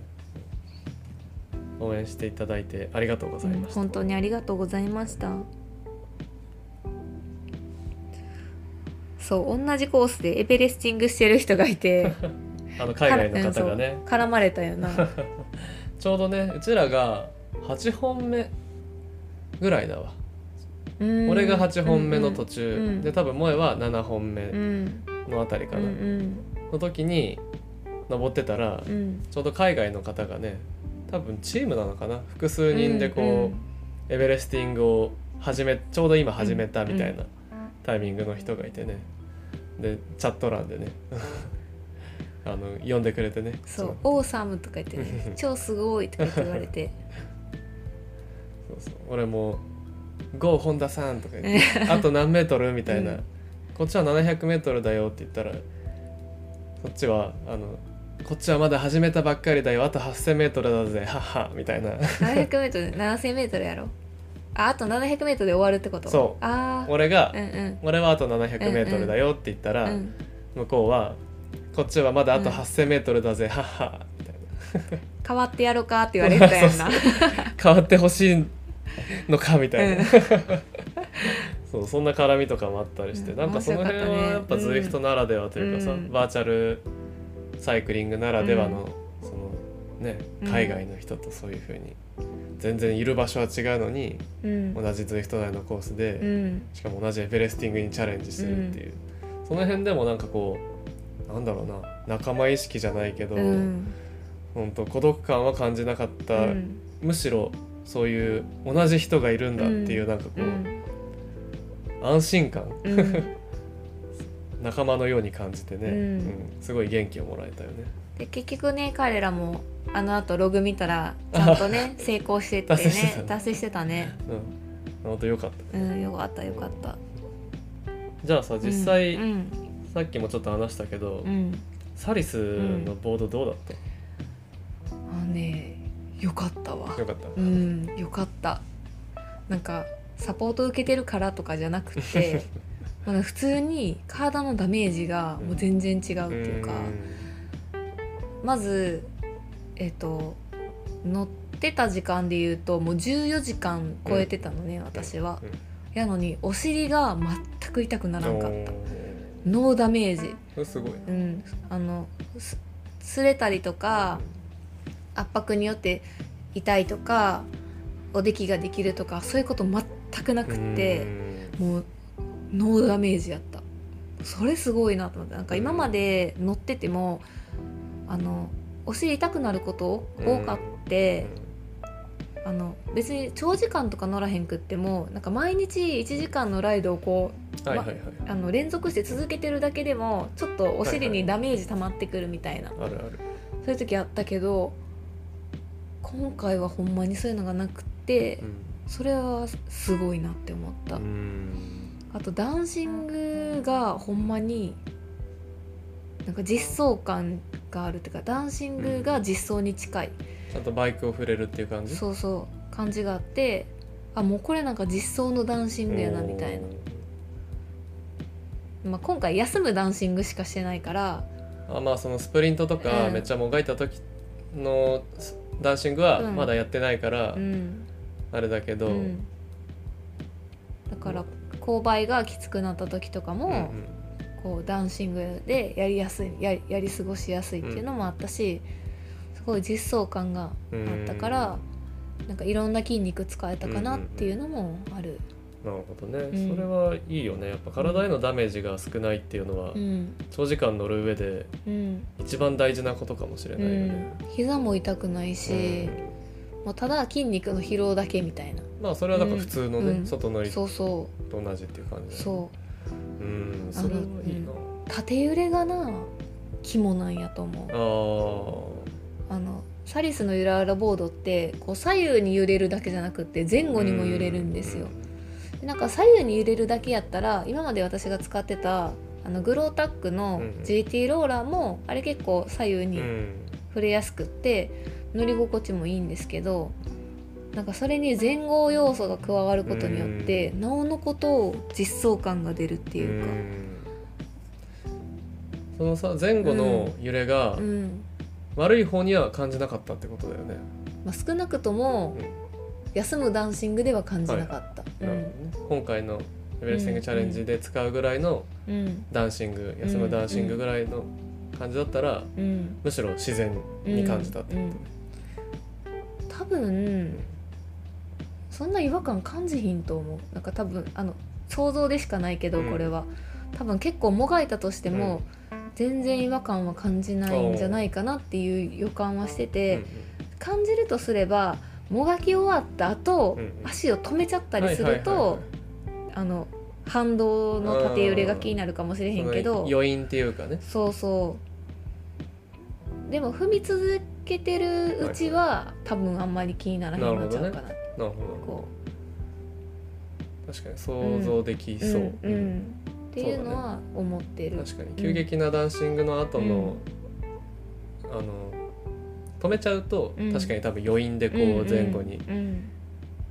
応援していただいてありがとうございました、うん、本当にありがとうございました。そう同じコースでエベレスティングしてる人がいてあの海外の方がね絡まれたよなちょうどねうちらがはちほんめぐらいだわ。俺がはちほんめの途中、うんうん、で多分萌えはななほんめのあたりかな、うんうん、の時に登ってたら、うん、ちょうど海外の方がね多分チームなのかな複数人でこう、うんうん、エベレスティングを始めちょうど今始めたみたいなタイミングの人がいてねでチャット欄でねあの呼んでくれてねそうオーサムとか言ってね超すごいとか言われてそうそう俺もゴー本田さんとか言ってあと何メートルみたいな、うん、こっちはななひゃくメートルだよって言ったらそっちはあのこっちはまだ始めたばっかりだよあとはっせんメートルだぜはっはみたいなななひゃくメートルななせんメートルやろあ, あと ななひゃくメートル で終わるってこと。そう、あ俺が、うんうん、俺はあと ななひゃくメートル だよって言ったら、うんうん、向こうはこっちはまだあと はっせんメートル だぜ、はは、みたいな変わってやろうかって言われてたやんな変わってほしいのかみたいな、うん、そうそんな絡みとかもあったりして、うん、なんかその辺はやっぱ Zwift ならではというかさ、うん、バーチャルサイクリングならではの、うん、そのね、海外の人とそういう風に、うん全然いる場所は違うのに、うん、同じZwift内のコースで、うん、しかも同じエベレスティングにチャレンジしてるっていう、うん、その辺でもなんかこうなんだろうな、仲間意識じゃないけど、うん、本当孤独感は感じなかった、うん、むしろそういう同じ人がいるんだっていう、うん、なんかこう、うん、安心感、うん、仲間のように感じてね、うんうん、すごい元気をもらえたよね。で結局ね彼らもあの後ログ見たらちゃんとね成功してってね達成してたね。うん、本当良かった。うん、良かった良かった。じゃあさ実際、うんうん、さっきもちょっと話したけど、うん、サリスのボードどうだった？うん、あね良かったわ。良かった。うん良かった。なんかサポート受けてるからとかじゃなくて、まだ普通に体のダメージがもう全然違うっていうか、うん、まず。えーと、乗ってた時間でいうともうじゅうよじかん超えてたのね、うん、私は、うん、やのにお尻が全く痛くならんかった。ノーダメージ、それすごい、うん、あの擦れたりとか、うん、圧迫によって痛いとかおできができるとかそういうこと全くなくて、うん、もうノーダメージやった。それすごいなと思って、なんか今まで乗っててもあのお尻痛くなること多かって、うん、あの別に長時間とか乗らへんくってもなんか毎日いちじかんのライドをこう、はいはいはい、ま、あの連続して続けてるだけでもちょっとお尻にダメージ溜まってくるみたいな、はいはい、そういう時あったけど今回はほんまにそういうのがなくて、うん、それはすごいなって思った。うん、あとダンシングがほんまになんか実装感があるっていうかダンシングが実装に近い、うん、ちゃんとバイクを触れるっていう感じ、そうそう感じがあって、あもうこれなんか実装のダンシングやなみたいな、まあ、今回休むダンシングしかしてないから、あ、まあ、そのスプリントとかめっちゃもがいた時のダンシングはまだやってないからあれだけど、うんうん、だから勾配がきつくなった時とかも、うんうん、こうダンシングでやりやすい、やり、やり過ごしやすいっていうのもあったし、うん、すごい実装感があったから、うん、なんかいろんな筋肉使えたかなっていうのもある、うんうんうん、なるほどね、うん、それはいいよね。やっぱ体へのダメージが少ないっていうのは、うん、長時間乗る上で一番大事なことかもしれないよね、うんうん、膝も痛くないし、うん、もうただ筋肉の疲労だけみたいな、まあそれはなんか普通のね、うん、外乗りと同じっていう感じ、ね、そうそう、うん、それはいいな。縦揺れがな肝なんやと思う。ああのサリスのゆらゆらボードってこう左右に揺れるだけじゃなくて前後にも揺れるんですよ。でなんか左右に揺れるだけやったら今まで私が使ってたあのグロータックの ジーティー ローラーもあれ結構左右に触れやすくって乗り心地もいいんですけど、なんかそれに前後要素が加わることによってなおのことを実装感が出るっていうか、うん、そのさ前後の揺れが悪い方には感じなかったってことだよね、まあ、少なくとも休むダンシングでは感じなかった、はいはい、うん、今回のエベレスティングチャレンジで使うぐらいのダンシング、休むダンシングぐらいの感じだったら、うん、むしろ自然に感じたってこと、うんうん、多分そんな違和感感じひんと思う。なんか多分あの想像でしかないけど、うん、これは多分結構もがいたとしても、うん、全然違和感は感じないんじゃないかなっていう予感はしてて、うんうん、感じるとすればもがき終わった後、うん、足を止めちゃったりするとあの反動の縦揺れが気になるかもしれへんけど、余韻っていうかね、そうそう、でも踏み続けてるうちは、はいはい、多分あんまり気にならへんのちゃうかな。なるほど、こう確かに想像できそう、うんうんうん、っていうのは思ってる、ね、確かに急激なダンシングの後の、うん、あの止めちゃうと、うん、確かに多分余韻でこう前後に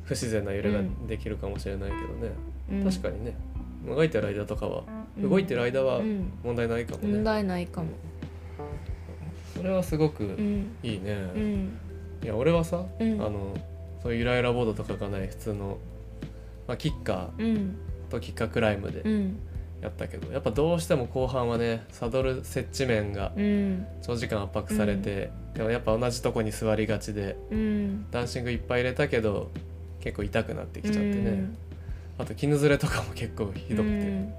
不自然な揺れができるかもしれないけどね、うん、確かにね、動いてる間とかは、うん、動いてる間は問題ないかもね、問題ないかも、それはすごくいいね、うん、いや俺はさ、うん、あのそういうゆらゆらボードとかがない普通の、まあ、キッカーとキッカークライムでやったけど、うん、やっぱどうしても後半はねサドル接地面が長時間圧迫されて、うん、でもやっぱ同じとこに座りがちで、うん、ダンシングいっぱい入れたけど結構痛くなってきちゃってね、うん、あと絹ずれとかも結構ひどくて、うん、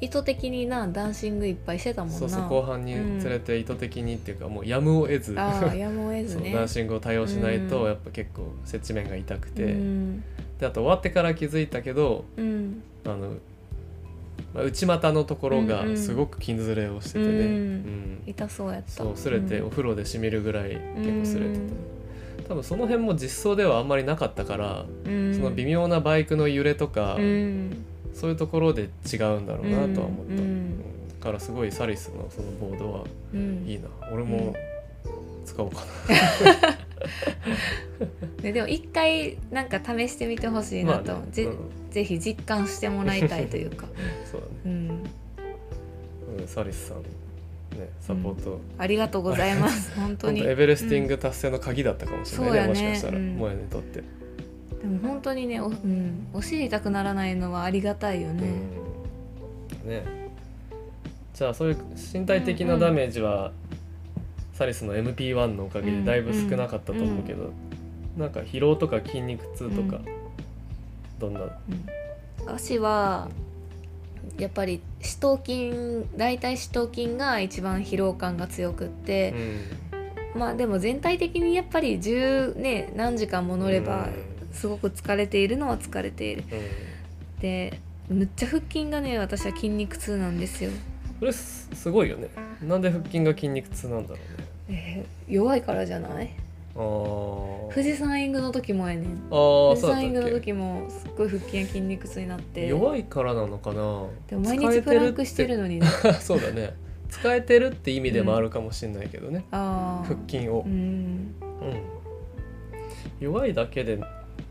意図的になダンシングいっぱいしてたもんな、そうそう、後半に連れて意図的にっていうか、うん、もうやむを得ず、あやむを得ずねダンシングを対応しないとやっぱ結構接地面が痛くて、うん、であと終わってから気づいたけど、うん、あのまあ、内股のところがすごく絹ずれをしててね、うんうん、痛そうやった、そう擦れて、うん、お風呂でしみるぐらい結構擦れてた、うん、多分その辺も実装ではあんまりなかったから、うん、その微妙なバイクの揺れとか、うん、そういうところで違うんだろうなとは思った、うんうん、だからすごいサリスのそのボードはいいな、うん、俺も使おうかな、うん、で, でも一回なんか試してみてほしいなと、まあね、ぜ, ぜひ実感してもらいたいというかそうだね、うん、サリスさんね、サポート、うん、ありがとうございます本当に本当エベレスティング達成の鍵だったかもしれないね、うん、ねもしかしたら萌え、うん、にとって、でも本当にね お,、うん、お尻痛くならないのはありがたいよね、うん、ね、じゃあそういう身体的なダメージは、うんうん、サリスの エムピーワン のおかげでだいぶ少なかったと思うけど、うんうん、なんか疲労とか筋肉痛とか、うん、どんな、うん、足はやっぱり四頭筋、大体四頭筋が一番疲労感が強くって、うん、まあでも全体的にやっぱりじゅう、ね、何時間も乗ればすごく疲れているのは疲れている、うん、でむっちゃ腹筋がね私は筋肉痛なんですよ。これすごいよね、なんで腹筋が筋肉痛なんだろうね、えー、弱いからじゃない？あ、富士山イングの時もやねん、あ富士山イングの時もすっごい腹筋や筋肉痛になって、弱いからなのかな、でも毎日プランクしてるのにねそうだね、使えてるって意味でもあるかもしれないけどね、うん、あ腹筋を、うん、うん、弱いだけで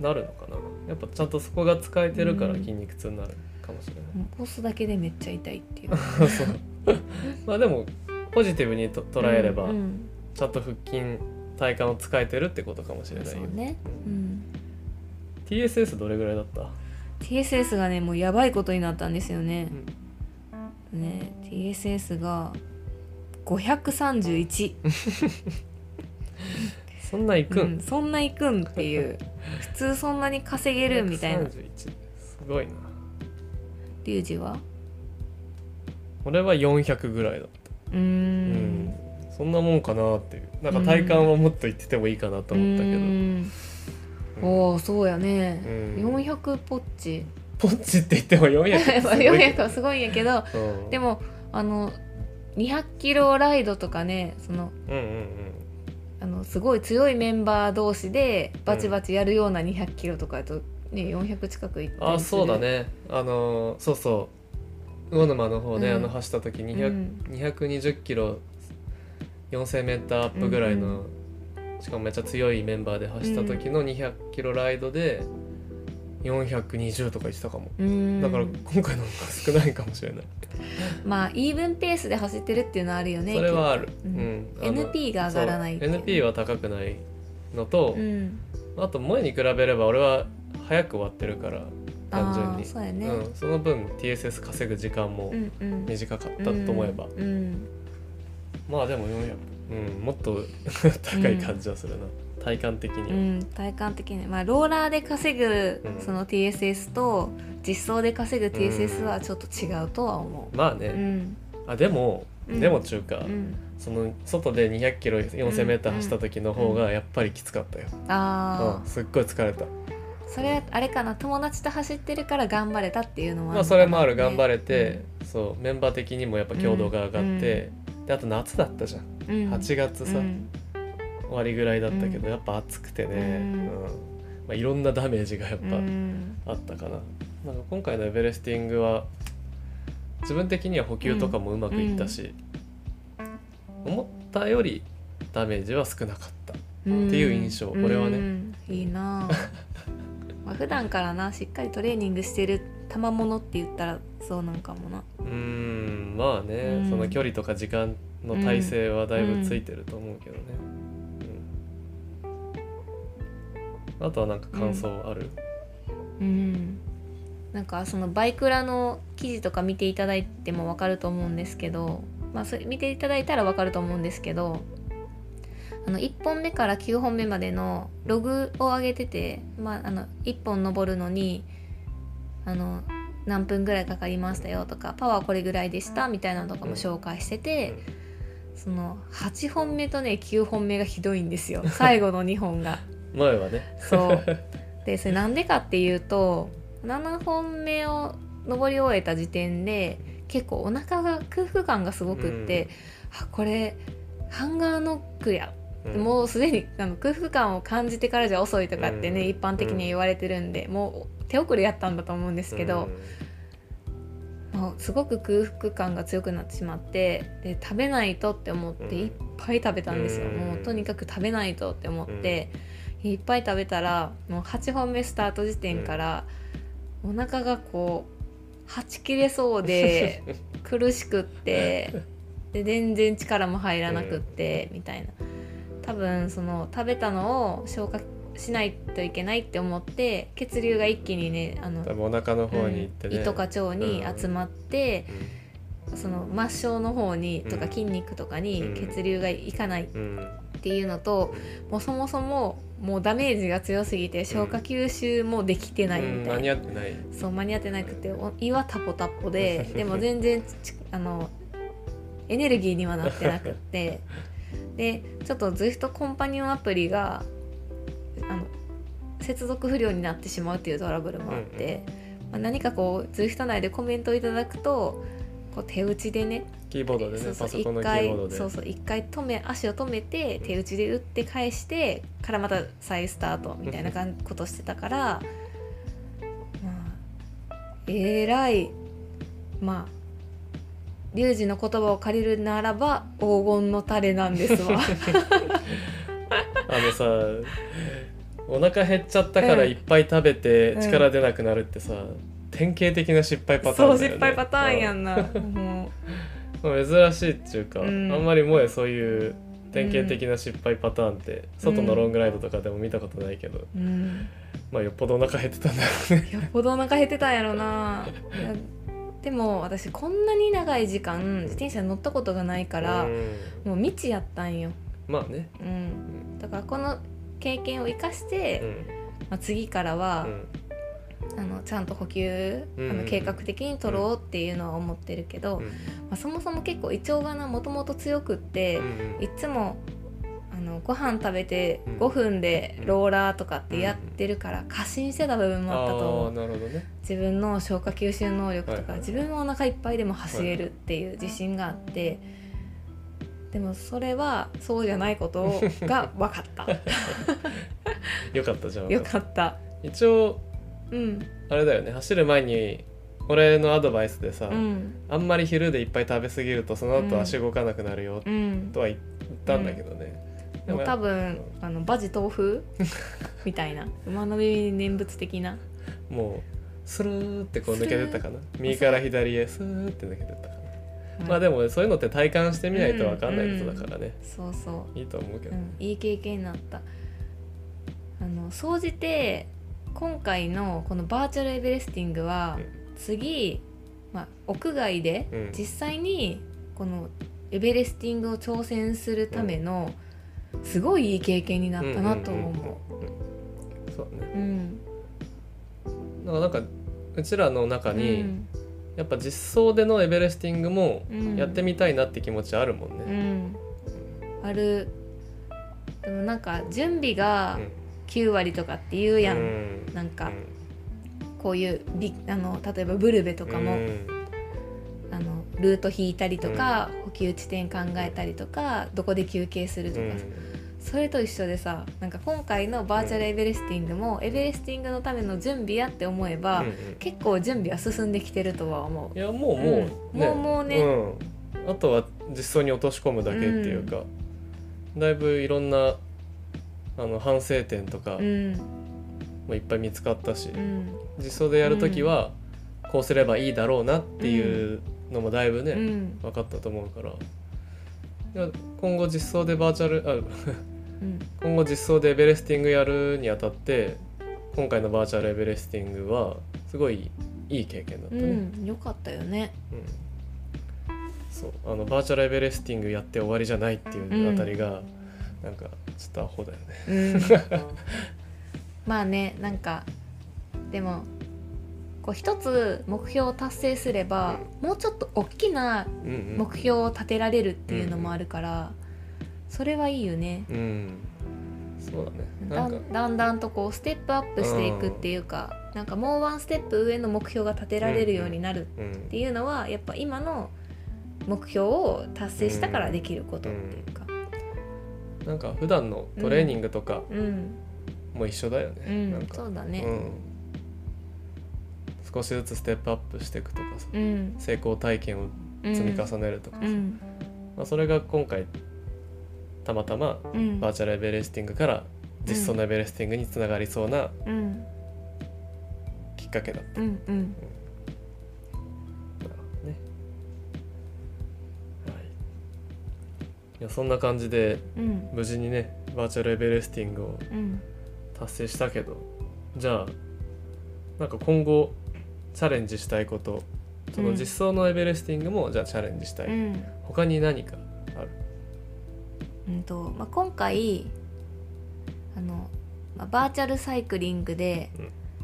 なるのかな、やっぱちゃんとそこが使えてるから筋肉痛になるかもしれない、うん、起こすだけでめっちゃ痛いっていうそうまあでもポジティブにと捉えれば、うんうん、ちゃんと腹筋体幹を使えてるってことかもしれないよ、そうね、うん、ティーエスエス どれぐらいだった？ ティーエスエス がねもうやばいことになったんですよね、うん、ね ティーエスエス がごひゃくさんじゅういち そんないくん、うん、そんないくんっていう普通そんなに稼げるみたいなごひゃくさんじゅういち、すごいな。リュウジは？俺はよんひゃくぐらいだった、うーん、うん、そんなもんかなっていう、なんか体感はもっといっててもいいかなと思ったけど、うんうん、おおそうやね、うん、よんひゃくポッチポッチって言ってもよんひゃくすごいよんひゃくはすごいんやけど、うん、でもあのにひゃくキロライドとかね、その、うんうんうん、あのすごい強いメンバー同士でバチバチやるようなにひゃくキロとかだと、ね、よんひゃく近くいってる、あそうだね、あのそうそう魚沼の方で、ね、うん、あの走った時にひゃく、うん、にひゃくにじゅっキロよんせんメーターアップぐらいの、うん、しかもめっちゃ強いメンバーで走った時のにひゃくキロライドでよんひゃくにじゅうとか言ってたかも、うん、だから今回の方が少ないかもしれないまあイーブンペースで走ってるっていうのはあるよね、それはある、うんうん、あ エヌピー が上がらないっていう、 エヌピー は高くないのと、うん、あと前に比べれば俺は早く終わってるから単純に そ, う、ね、うん、その分 ティーエスエス 稼ぐ時間も短かったと思えば、うんうんうん、まあでもよんひゃく、うん、もっと高い感じはするな、うん、体感的には、うん、体感的に、まあ、ローラーで稼ぐその ティーエスエス と実装で稼ぐ ティーエスエス はちょっと違うとは思う、うん、まあね、うん、あでもでも中華、うん、その外でにひゃくキロ よんせんメーター走った時の方がやっぱりきつかったよ、うんうん、ああすっごい疲れた、それあれかな、友達と走ってるから頑張れたっていうのは、ね、まあ、それもある、頑張れて、うん、そうメンバー的にもやっぱ強度が上がって、うんうん、であと夏だったじゃん、うん、はちがつさ、うん、終わりぐらいだったけど、うん、やっぱ暑くてね、うんうん、まあ、いろんなダメージがやっぱあったかな、うん、なんか今回のエベレスティングは自分的には補給とかもうまくいったし、うんうん、思ったよりダメージは少なかったっていう印象、うん、俺はね、うん、いいなまあ、普段からなしっかりトレーニングしてる賜物って言ったらそうなんかもな。うーんまあね、うん、その距離とか時間の体制はだいぶついてると思うけどね、うんうんうん、あとはなんか感想ある？うん、うん、なんかそのバイクラの記事とか見ていただいても分かると思うんですけど、まあ、それ見ていただいたら分かると思うんですけど、あのいっぽんめからきゅうほんめまでのログを上げてて、まあ、あのいっぽん登るのにあの何分ぐらいかかりましたよとかパワーこれぐらいでしたみたいなのとかも紹介してて、そのはちほんめとねきゅうほんめがひどいんですよ、最後のにほんが前はねそうで、それなんでかっていうとななほんめを登り終えた時点で結構お腹が空腹感がすごくって、うん、あこれハンガーノックや、うん、もうすでにあの空腹感を感じてからじゃ遅いとかってね、うん、一般的に言われてるんで、うん、もう手遅れやったんだと思うんですけど、うん、もうすごく空腹感が強くなってしまって、で食べないとって思っていっぱい食べたんですよ、うん、もうとにかく食べないとって思って、うん、いっぱい食べたらもうはちほんめスタート時点からお腹がこうはち切れそうで苦しくってで全然力も入らなくってみたいな、多分その食べたのを消化しないといけないって思って血流が一気にねあの多分お腹の方に行ってね、うん、胃とか腸に集まって、うん、その末梢の方にとか筋肉とかに血流がいかないっていうのと、もうそもそももうダメージが強すぎて消化吸収もできてないみたいな、うん、間に合ってないそう間に合ってなくて胃はタポタポででも全然あのエネルギーにはなってなくってでちょっと Zwift コンパニオンアプリがあの接続不良になってしまうっていうトラブルもあって、うんうんまあ、何かこう Zwift 内でコメントをいただくとこう手打ちでねキーボードでねそうそうパソコンのキーボードでそうそう一回止め足を止めて手打ちで打って返してからまた再スタートみたいなことしてたからまあえらいまあリュウジの言葉を借りるならば黄金のタレなんですわあのさお腹減っちゃったからいっぱい食べて力出なくなるってさ、うん、典型的な失敗パターンだよね。そう失敗パターンやんなもう珍しいっていうか、うん、あんまりもうそういう典型的な失敗パターンって外のロングライドとかでも見たことないけど、うんうん、まあよっぽどお腹減ってたんだろうねよっぽどお腹減ってたんやろなでも私こんなに長い時間自転車に乗ったことがないから、うん、もう未知やったんよ。まあね、うん、だからこの経験を生かして、うんまあ、次からは、うん、あのちゃんと補給、うん、あの計画的に取ろうっていうのは思ってるけど、うんまあ、そもそも結構胃腸がなもともと強くって、うん、いつもあのご飯食べてごふんでローラーとかってやってるから過信してた部分もあったと思う。あー、なるほどね。自分の消化吸収能力とか、はいはい、自分はお腹いっぱいでも走れるっていう自信があって、はい、でもそれはそうじゃないことが分かったよかったじゃんよかった一応、うん、あれだよね走る前に俺のアドバイスでさ、うん、あんまり昼でいっぱい食べ過ぎるとその後足動かなくなるよ、うん、とは言ったんだけどね、うんうんもう多分あのバジ豆腐みたいな馬の耳念仏的なもうスルーってこう抜けてたかな右から左へスーって抜けてったかな、はい、まあでもそういうのって体感してみないと分かんないことだからね、うんうん、そうそういいと思うけど、うん、いい経験になった。あの総じて今回のこのバーチャルエベレスティングは次、まあ、屋外で実際にこのエベレスティングを挑戦するための、うんすごいいい経験になったなと思う。そうね、うん、だからなんかうちらの中に、うん、やっぱ実装でのエベレスティングもやってみたいなって気持ちあるもんね、うんうん、ある。でもなんか準備がきゅうわりとかっていうやん、うん、なんかこういうビあの例えばブルベとかも、うんあのルート引いたりとか、うん、補給地点考えたりとかどこで休憩するとか、うん、それと一緒でさなんか今回のバーチャルエベレスティングも、うん、エベレスティングのための準備やって思えば、うんうん、結構準備は進んできてるとは思う。いやもうもう、うん、ね、もうもうね、うん、あとは実装に落とし込むだけっていうか、うん、だいぶいろんなあの反省点とか、うん、もいっぱい見つかったし、うん、実装でやるときはこうすればいいだろうなっていうのもだいぶね、うん、分かったと思うから今後実装でバーチャルあ、うん、今後実装でエベレスティングやるにあたって今回のバーチャルエベレスティングはすごいいい経験だったね、うん、よかったよね、うん、そうあのバーチャルエベレスティングやって終わりじゃないっていうあたりが、うん、なんかちょっとアホだよね、うん、まあねなんかでもこう一つ目標を達成すれば、うん、もうちょっと大きな目標を立てられるっていうのもあるから、うん、それはいいよね、うんそうだね、なんか だ, だんだんとこうステップアップしていくっていうか、うん、なんかもうワンステップ上の目標が立てられるようになるっていうのは、うん、やっぱ今の目標を達成したからできることっていうか、うん、なんか普段のトレーニングとかも一緒だよね、うん、なんかそうだね、うん、少しずつステップアップしていくとかさ、うん、成功体験を積み重ねるとかさ、うんまあ、それが今回たまたまバーチャルエベレスティングから実装のエベレスティングにつながりそうなきっかけだった、うんうんうんねはい、いやそんな感じで、うん、無事にねバーチャルエベレスティングを達成したけど、うん、じゃあなんか今後チャレンジしたいことその実装のエベレスティングもじゃあチャレンジしたい、うん、他に何かある？うんとまあ、今回あの、まあ、バーチャルサイクリングで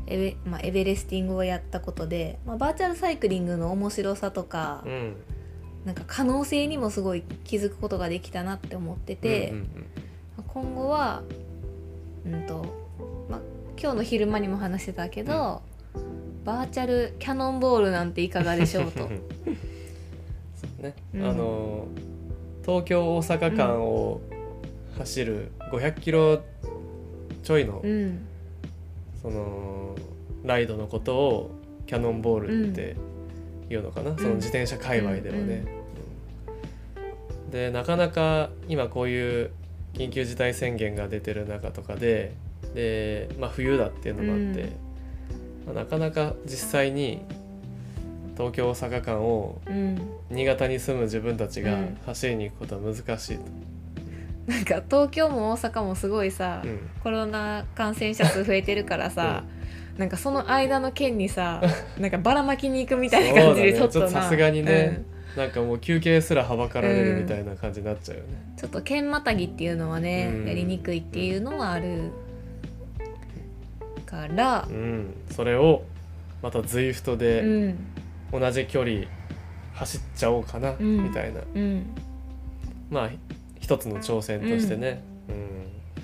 エベ、まあ、エベレスティングをやったことで、まあ、バーチャルサイクリングの面白さとか、うん、なんか可能性にもすごい気づくことができたなって思ってて、うんうんうん、今後は、うんとまあ、今日の昼間にも話してたけど、うん、バーチャルキャノンボールなんていかがでしょうとそうね、うん、あのー東京大阪間を走るごひゃくキロちょいの、うん、そのライドのことをキャノンボールって言うのかな、うん、その自転車界隈ではね、うんうん、でなかなか今こういう緊急事態宣言が出てる中とかで、で、まあ、冬だっていうのもあって、うんまあ、なかなか実際に東京大阪間を新潟に住む自分たちが走りに行くことは難しいと、うん、なんか東京も大阪もすごいさ、うん、コロナ感染者数増えてるからさ、うん、なんかその間の県にさなんかばらまきに行くみたいな感じでちょっとなさすがにね、うん、なんかもう休憩すらはばかられるみたいな感じになっちゃうよね、うん、ちょっと県またぎっていうのはね、うん、やりにくいっていうのはあるから、うん、それをまたZwiftで、うん同じ距離走っちゃおうかな、うん、みたいな、うん、まあ一つの挑戦としてね、うん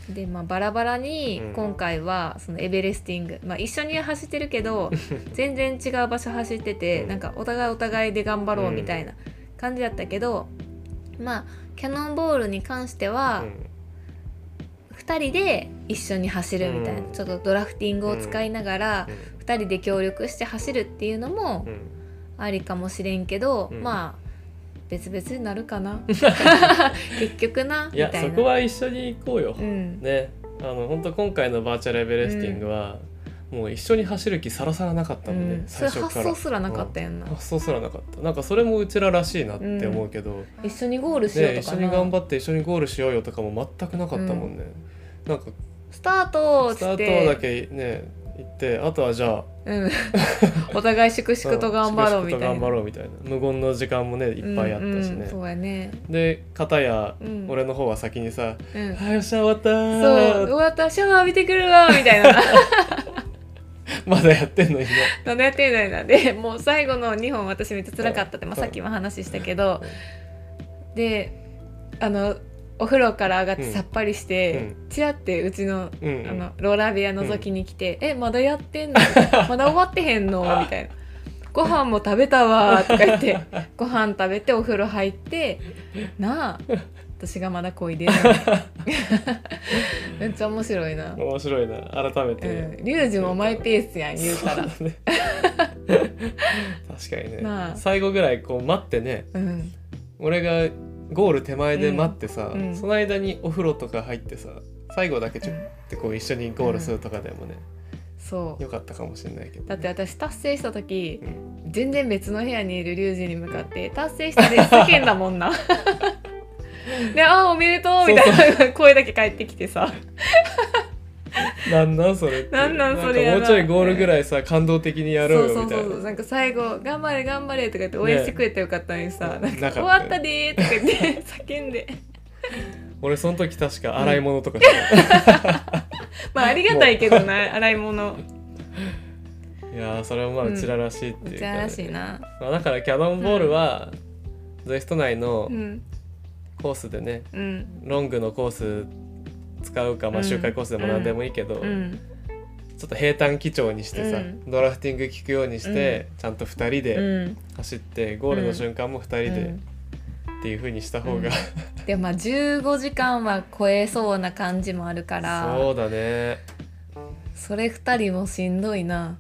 うん、で、まあ、バラバラに今回はそのエベレスティング、まあ、一緒に走ってるけど全然違う場所走ってて、うん、なんかお互いお互いで頑張ろうみたいな感じだったけど、うん、まあキャノンボールに関しては、うん、ふたりで一緒に走るみたいな、うん、ちょっとドラフティングを使いながら、うん、ふたりで協力して走るっていうのも、うんありかもしれんけど、うん、まあ別々になるかな結局なみたいな。いやそこは一緒に行こうよ、うん、ねあの本当今回のバーチャルエベレスティングは、うん、もう一緒に走る気さらさらなかったので、うん、最初からそれ発想すらなかったよな、うん、発想すらなかったなんかそれもうちららしいなって思うけど、うん、一緒にゴールしようとかな、ね、一緒に頑張って一緒にゴールしようよとかも全くなかったもんね、うん、なんかスタートスタートだけね行ってあとはじゃあ、うん、お互い粛々と頑張ろうみたいな、うん、頑張ろうみたいな無言の時間もねいっぱいあったしね、うんうん、そうやねで片や、うん、俺の方は先にさ、うん、あよし終わったそう終わったシャワー浴びてくるわみたいなまだやってんのにねまだやってんのになでもう最後のにほん私めっちゃ辛かったって、まあ、さっきも話したけどであのお風呂から上がってさっぱりして、うん、チラってうち の,、うん、あのローラー部屋覗きに来て、うん、えまだやってんのまだ終わってへんのみたいなご飯も食べたわとか言ってご飯食べてお風呂入ってなあ私がまだこいでるめっちゃ面白いな面白いな改めて、うん、リュウジもマイペースやん言うからう、ね、確かにねな最後ぐらいこう待ってね、うん、俺がゴール手前で待ってさ、うん、その間にお風呂とか入ってさ最後だけちょっとこう一緒にゴールするとかでもね、うん、そうよかったかもしれないけど、ね、だって私達成した時、うん、全然別の部屋にいるリュウジに向かって達成したで叫んだもんなで、あーおめでとうみたいな声だけ返ってきてさなんなんそれって、なんなんそれやな、なんかもうちょいゴールぐらいさ、ね、感動的にやろうよみたいな、そうそうそう、なんか最後頑張れ頑張れとか言って応援してくれてよかったのにさ、ね、なんか終わったでーとか言って叫んで俺その時確か洗い物とかした、うん、まあありがたいけどな洗い物いやそれはまあうちららしいっていうか、ね、うん、うちららしいな、まあ、だからキャノンボールは、うん、Zwift内のコースでね、うん、ロングのコース使うか、まあ、周回コースでも何でもいいけど、うんうん、ちょっと平坦基調にしてさ、うん、ドラフティング効くようにして、うん、ちゃんとふたりで走って、うん、ゴールの瞬間もふたりで、うん、っていう風にした方が、うん、でもまあじゅうごじかんは超えそうな感じもあるから、そうだね、それふたりもしんどいな、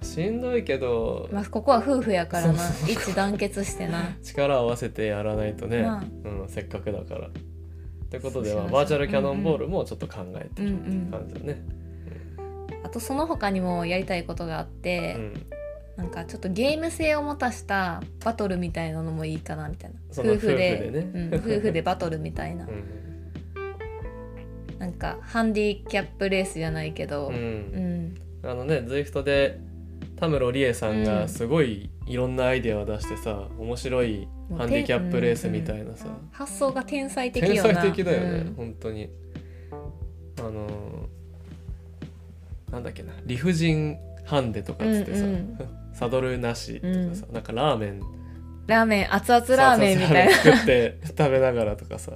しんどいけど、まあ、ここは夫婦やからな、そうそうそう、一致団結してな力を合わせてやらないとね、うんうん、せっかくだからってことでは、バーチャルキャノンボールもちょっと考えてるっていう感じだね、うんうんうん、あとその他にもやりたいことがあって、うん、なんかちょっとゲーム性を持たしたバトルみたいなのもいいかなみたいな、夫婦で、うん、夫婦でバトルみたいな、うん、なんかハンディキャップレースじゃないけど、うんうん、あのね Zwift で田室理恵さんがすごいいろんなアイデアを出してさ、うん、面白いハンディキャップレースみたいなさ、うんうん、発想が天才的よな、天才的だよね、うん、本当にあのー、なんだっけな、理不尽ハンデとかつってさ、うんうん、サドルなしとかさ、うん、なんかラーメンラーメン熱々ラーメンみたいな作って食べながらとかさ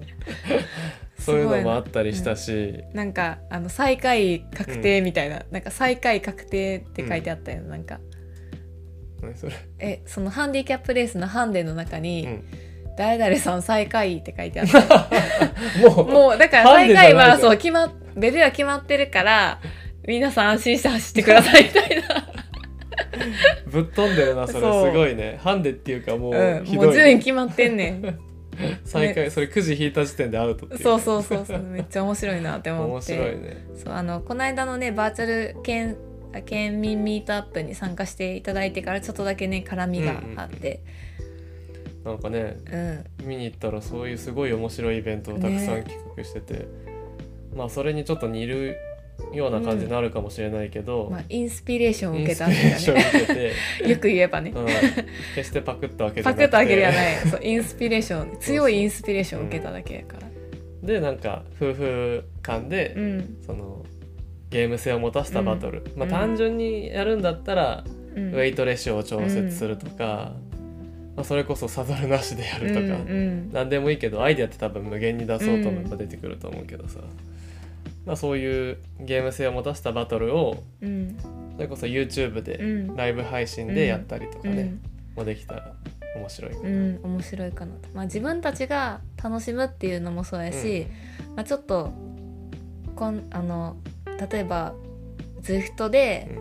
そういうのもあったりしたし、うん、なんかあの最下位確定みたいな、うん、なんか最下位確定って書いてあったよ、うん、なんか何それ、えそのハンディキャップレースのハンデの中に、うん、誰々さん最下位って書いてあったもう、もうだから最下位はそう決まベルは決まってるから皆さん安心して走ってくださいみたいなぶっ飛んでるなそれ、すごいね、ハンデっていうかもうひどい、うん、もう順位決まってんねん最下位、それくじ引いた時点でアウトっていう、そうそうそうそう、めっちゃ面白いなって思って、面白いね、そうあのこの間のねバーチャル県県民ミートアップに参加していただいてからちょっとだけね絡みがあって、うんうん、なんかね、うん、見に行ったらそういうすごい面白いイベントをたくさん企画してて、ね、まあそれにちょっと似るような感じになるかもしれないけど、うんまあ、インスピレーションを受けたんだよね、インスピレーションを受けてよく言えばね、うん、決してパクッとわけじゃなくて、パクッとわけではないそうインスピレーション、強いインスピレーションを受けただけやから、うん、でなんか夫婦間で、うん、そのゲーム性を持たせたバトル、うんまあ、単純にやるんだったら、うん、ウェイトレシオを調節するとか、うんまあ、それこそサドルなしでやるとか、うんうん、何でもいいけどアイデアって多分無限に出そうと思えば出てくると思うけどさ、まあ、そういうゲーム性を持たせたバトルを、うん、それこそ YouTube でライブ配信でやったりとかね、うん、もできたら面白いかな、うん、面白いかなと、まあ、自分たちが楽しむっていうのもそうやし、うんまあ、ちょっとこんあの例えば Zwift で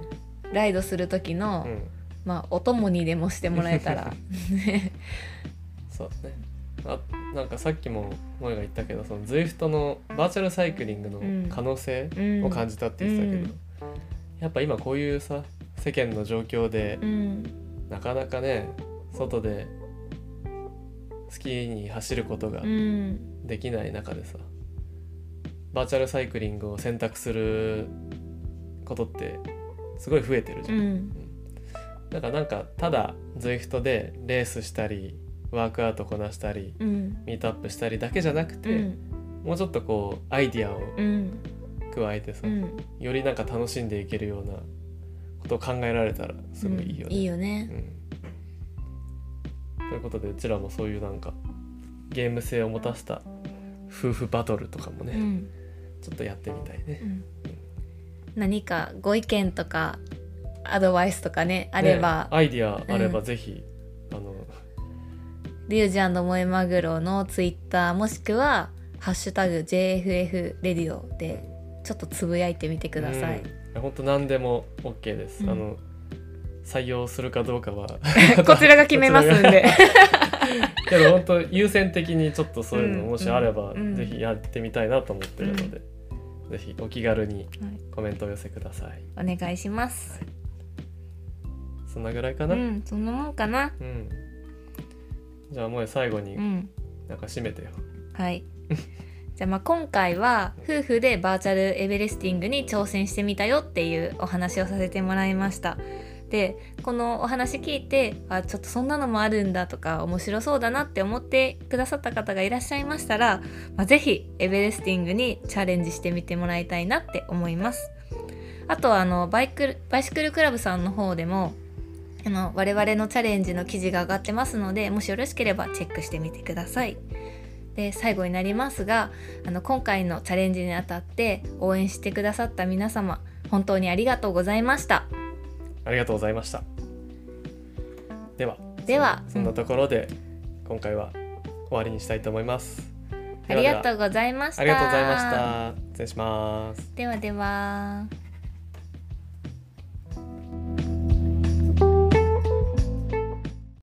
ライドする時の、うんまあ、お供にでもしてもらえたらそうね、あなんかさっきも萌が言ったけど、その Zwift のバーチャルサイクリングの可能性を感じたって言ってたけど、うんうん、やっぱ今こういうさ世間の状況で、うん、なかなかね外でスキーに走ることができない中でさ、うん、バーチャルサイクリングを選択することってすごい増えてるじゃん、うん、だからなんかただ Zwift でレースしたりワークアウトこなしたり、うん、ミートアップしたりだけじゃなくて、うん、もうちょっとこうアイディアを加えてさ、うん、よりなんか楽しんでいけるようなことを考えられたらすごいいいよね、うん、いいよね、うん、ということでうちらもそういうなんかゲーム性を持たせた夫婦バトルとかもね、うん、ちょっとやってみたいね、うん、何かご意見とかアドバイスとかねあれば、ね、アイディアあればぜひ、うん、あのリュウジ&萌えまぐろのツイッターもしくはハッシュタグ ジェイエフエフレディオ でちょっとつぶやいてみてください、うん、本当何でも OK です、うん、あの採用するかどうかはこちらが決めますんでけど本当優先的にちょっとそういうのもしあれば、うんうん、ぜひやってみたいなと思ってるので、うん、ぜひお気軽にコメントを寄せください、はい、お願いします、はい、そんなぐらいかな、うん、そんなもんかな、うん、じゃあもう最後になんか締めてよ、うん、はいじゃあまあ今回は夫婦でバーチャルエベレスティングに挑戦してみたよっていうお話をさせてもらいました。でこのお話聞いて、あちょっとそんなのもあるんだとか面白そうだなって思ってくださった方がいらっしゃいましたら、まあ、ぜひエベレスティングにチャレンジしてみてもらいたいなって思います。あとはあのバイク、バイシクルクラブさんの方でもあの我々のチャレンジの記事が上がってますので、もしよろしければチェックしてみてください。で最後になりますが、あの今回のチャレンジにあたって応援してくださった皆様、本当にありがとうございました。ありがとうございました。ではでは そ, そんなところで、うん、今回は終わりにしたいと思います。ではではありがとうございました。ありがとうございました。失礼します。ではでは。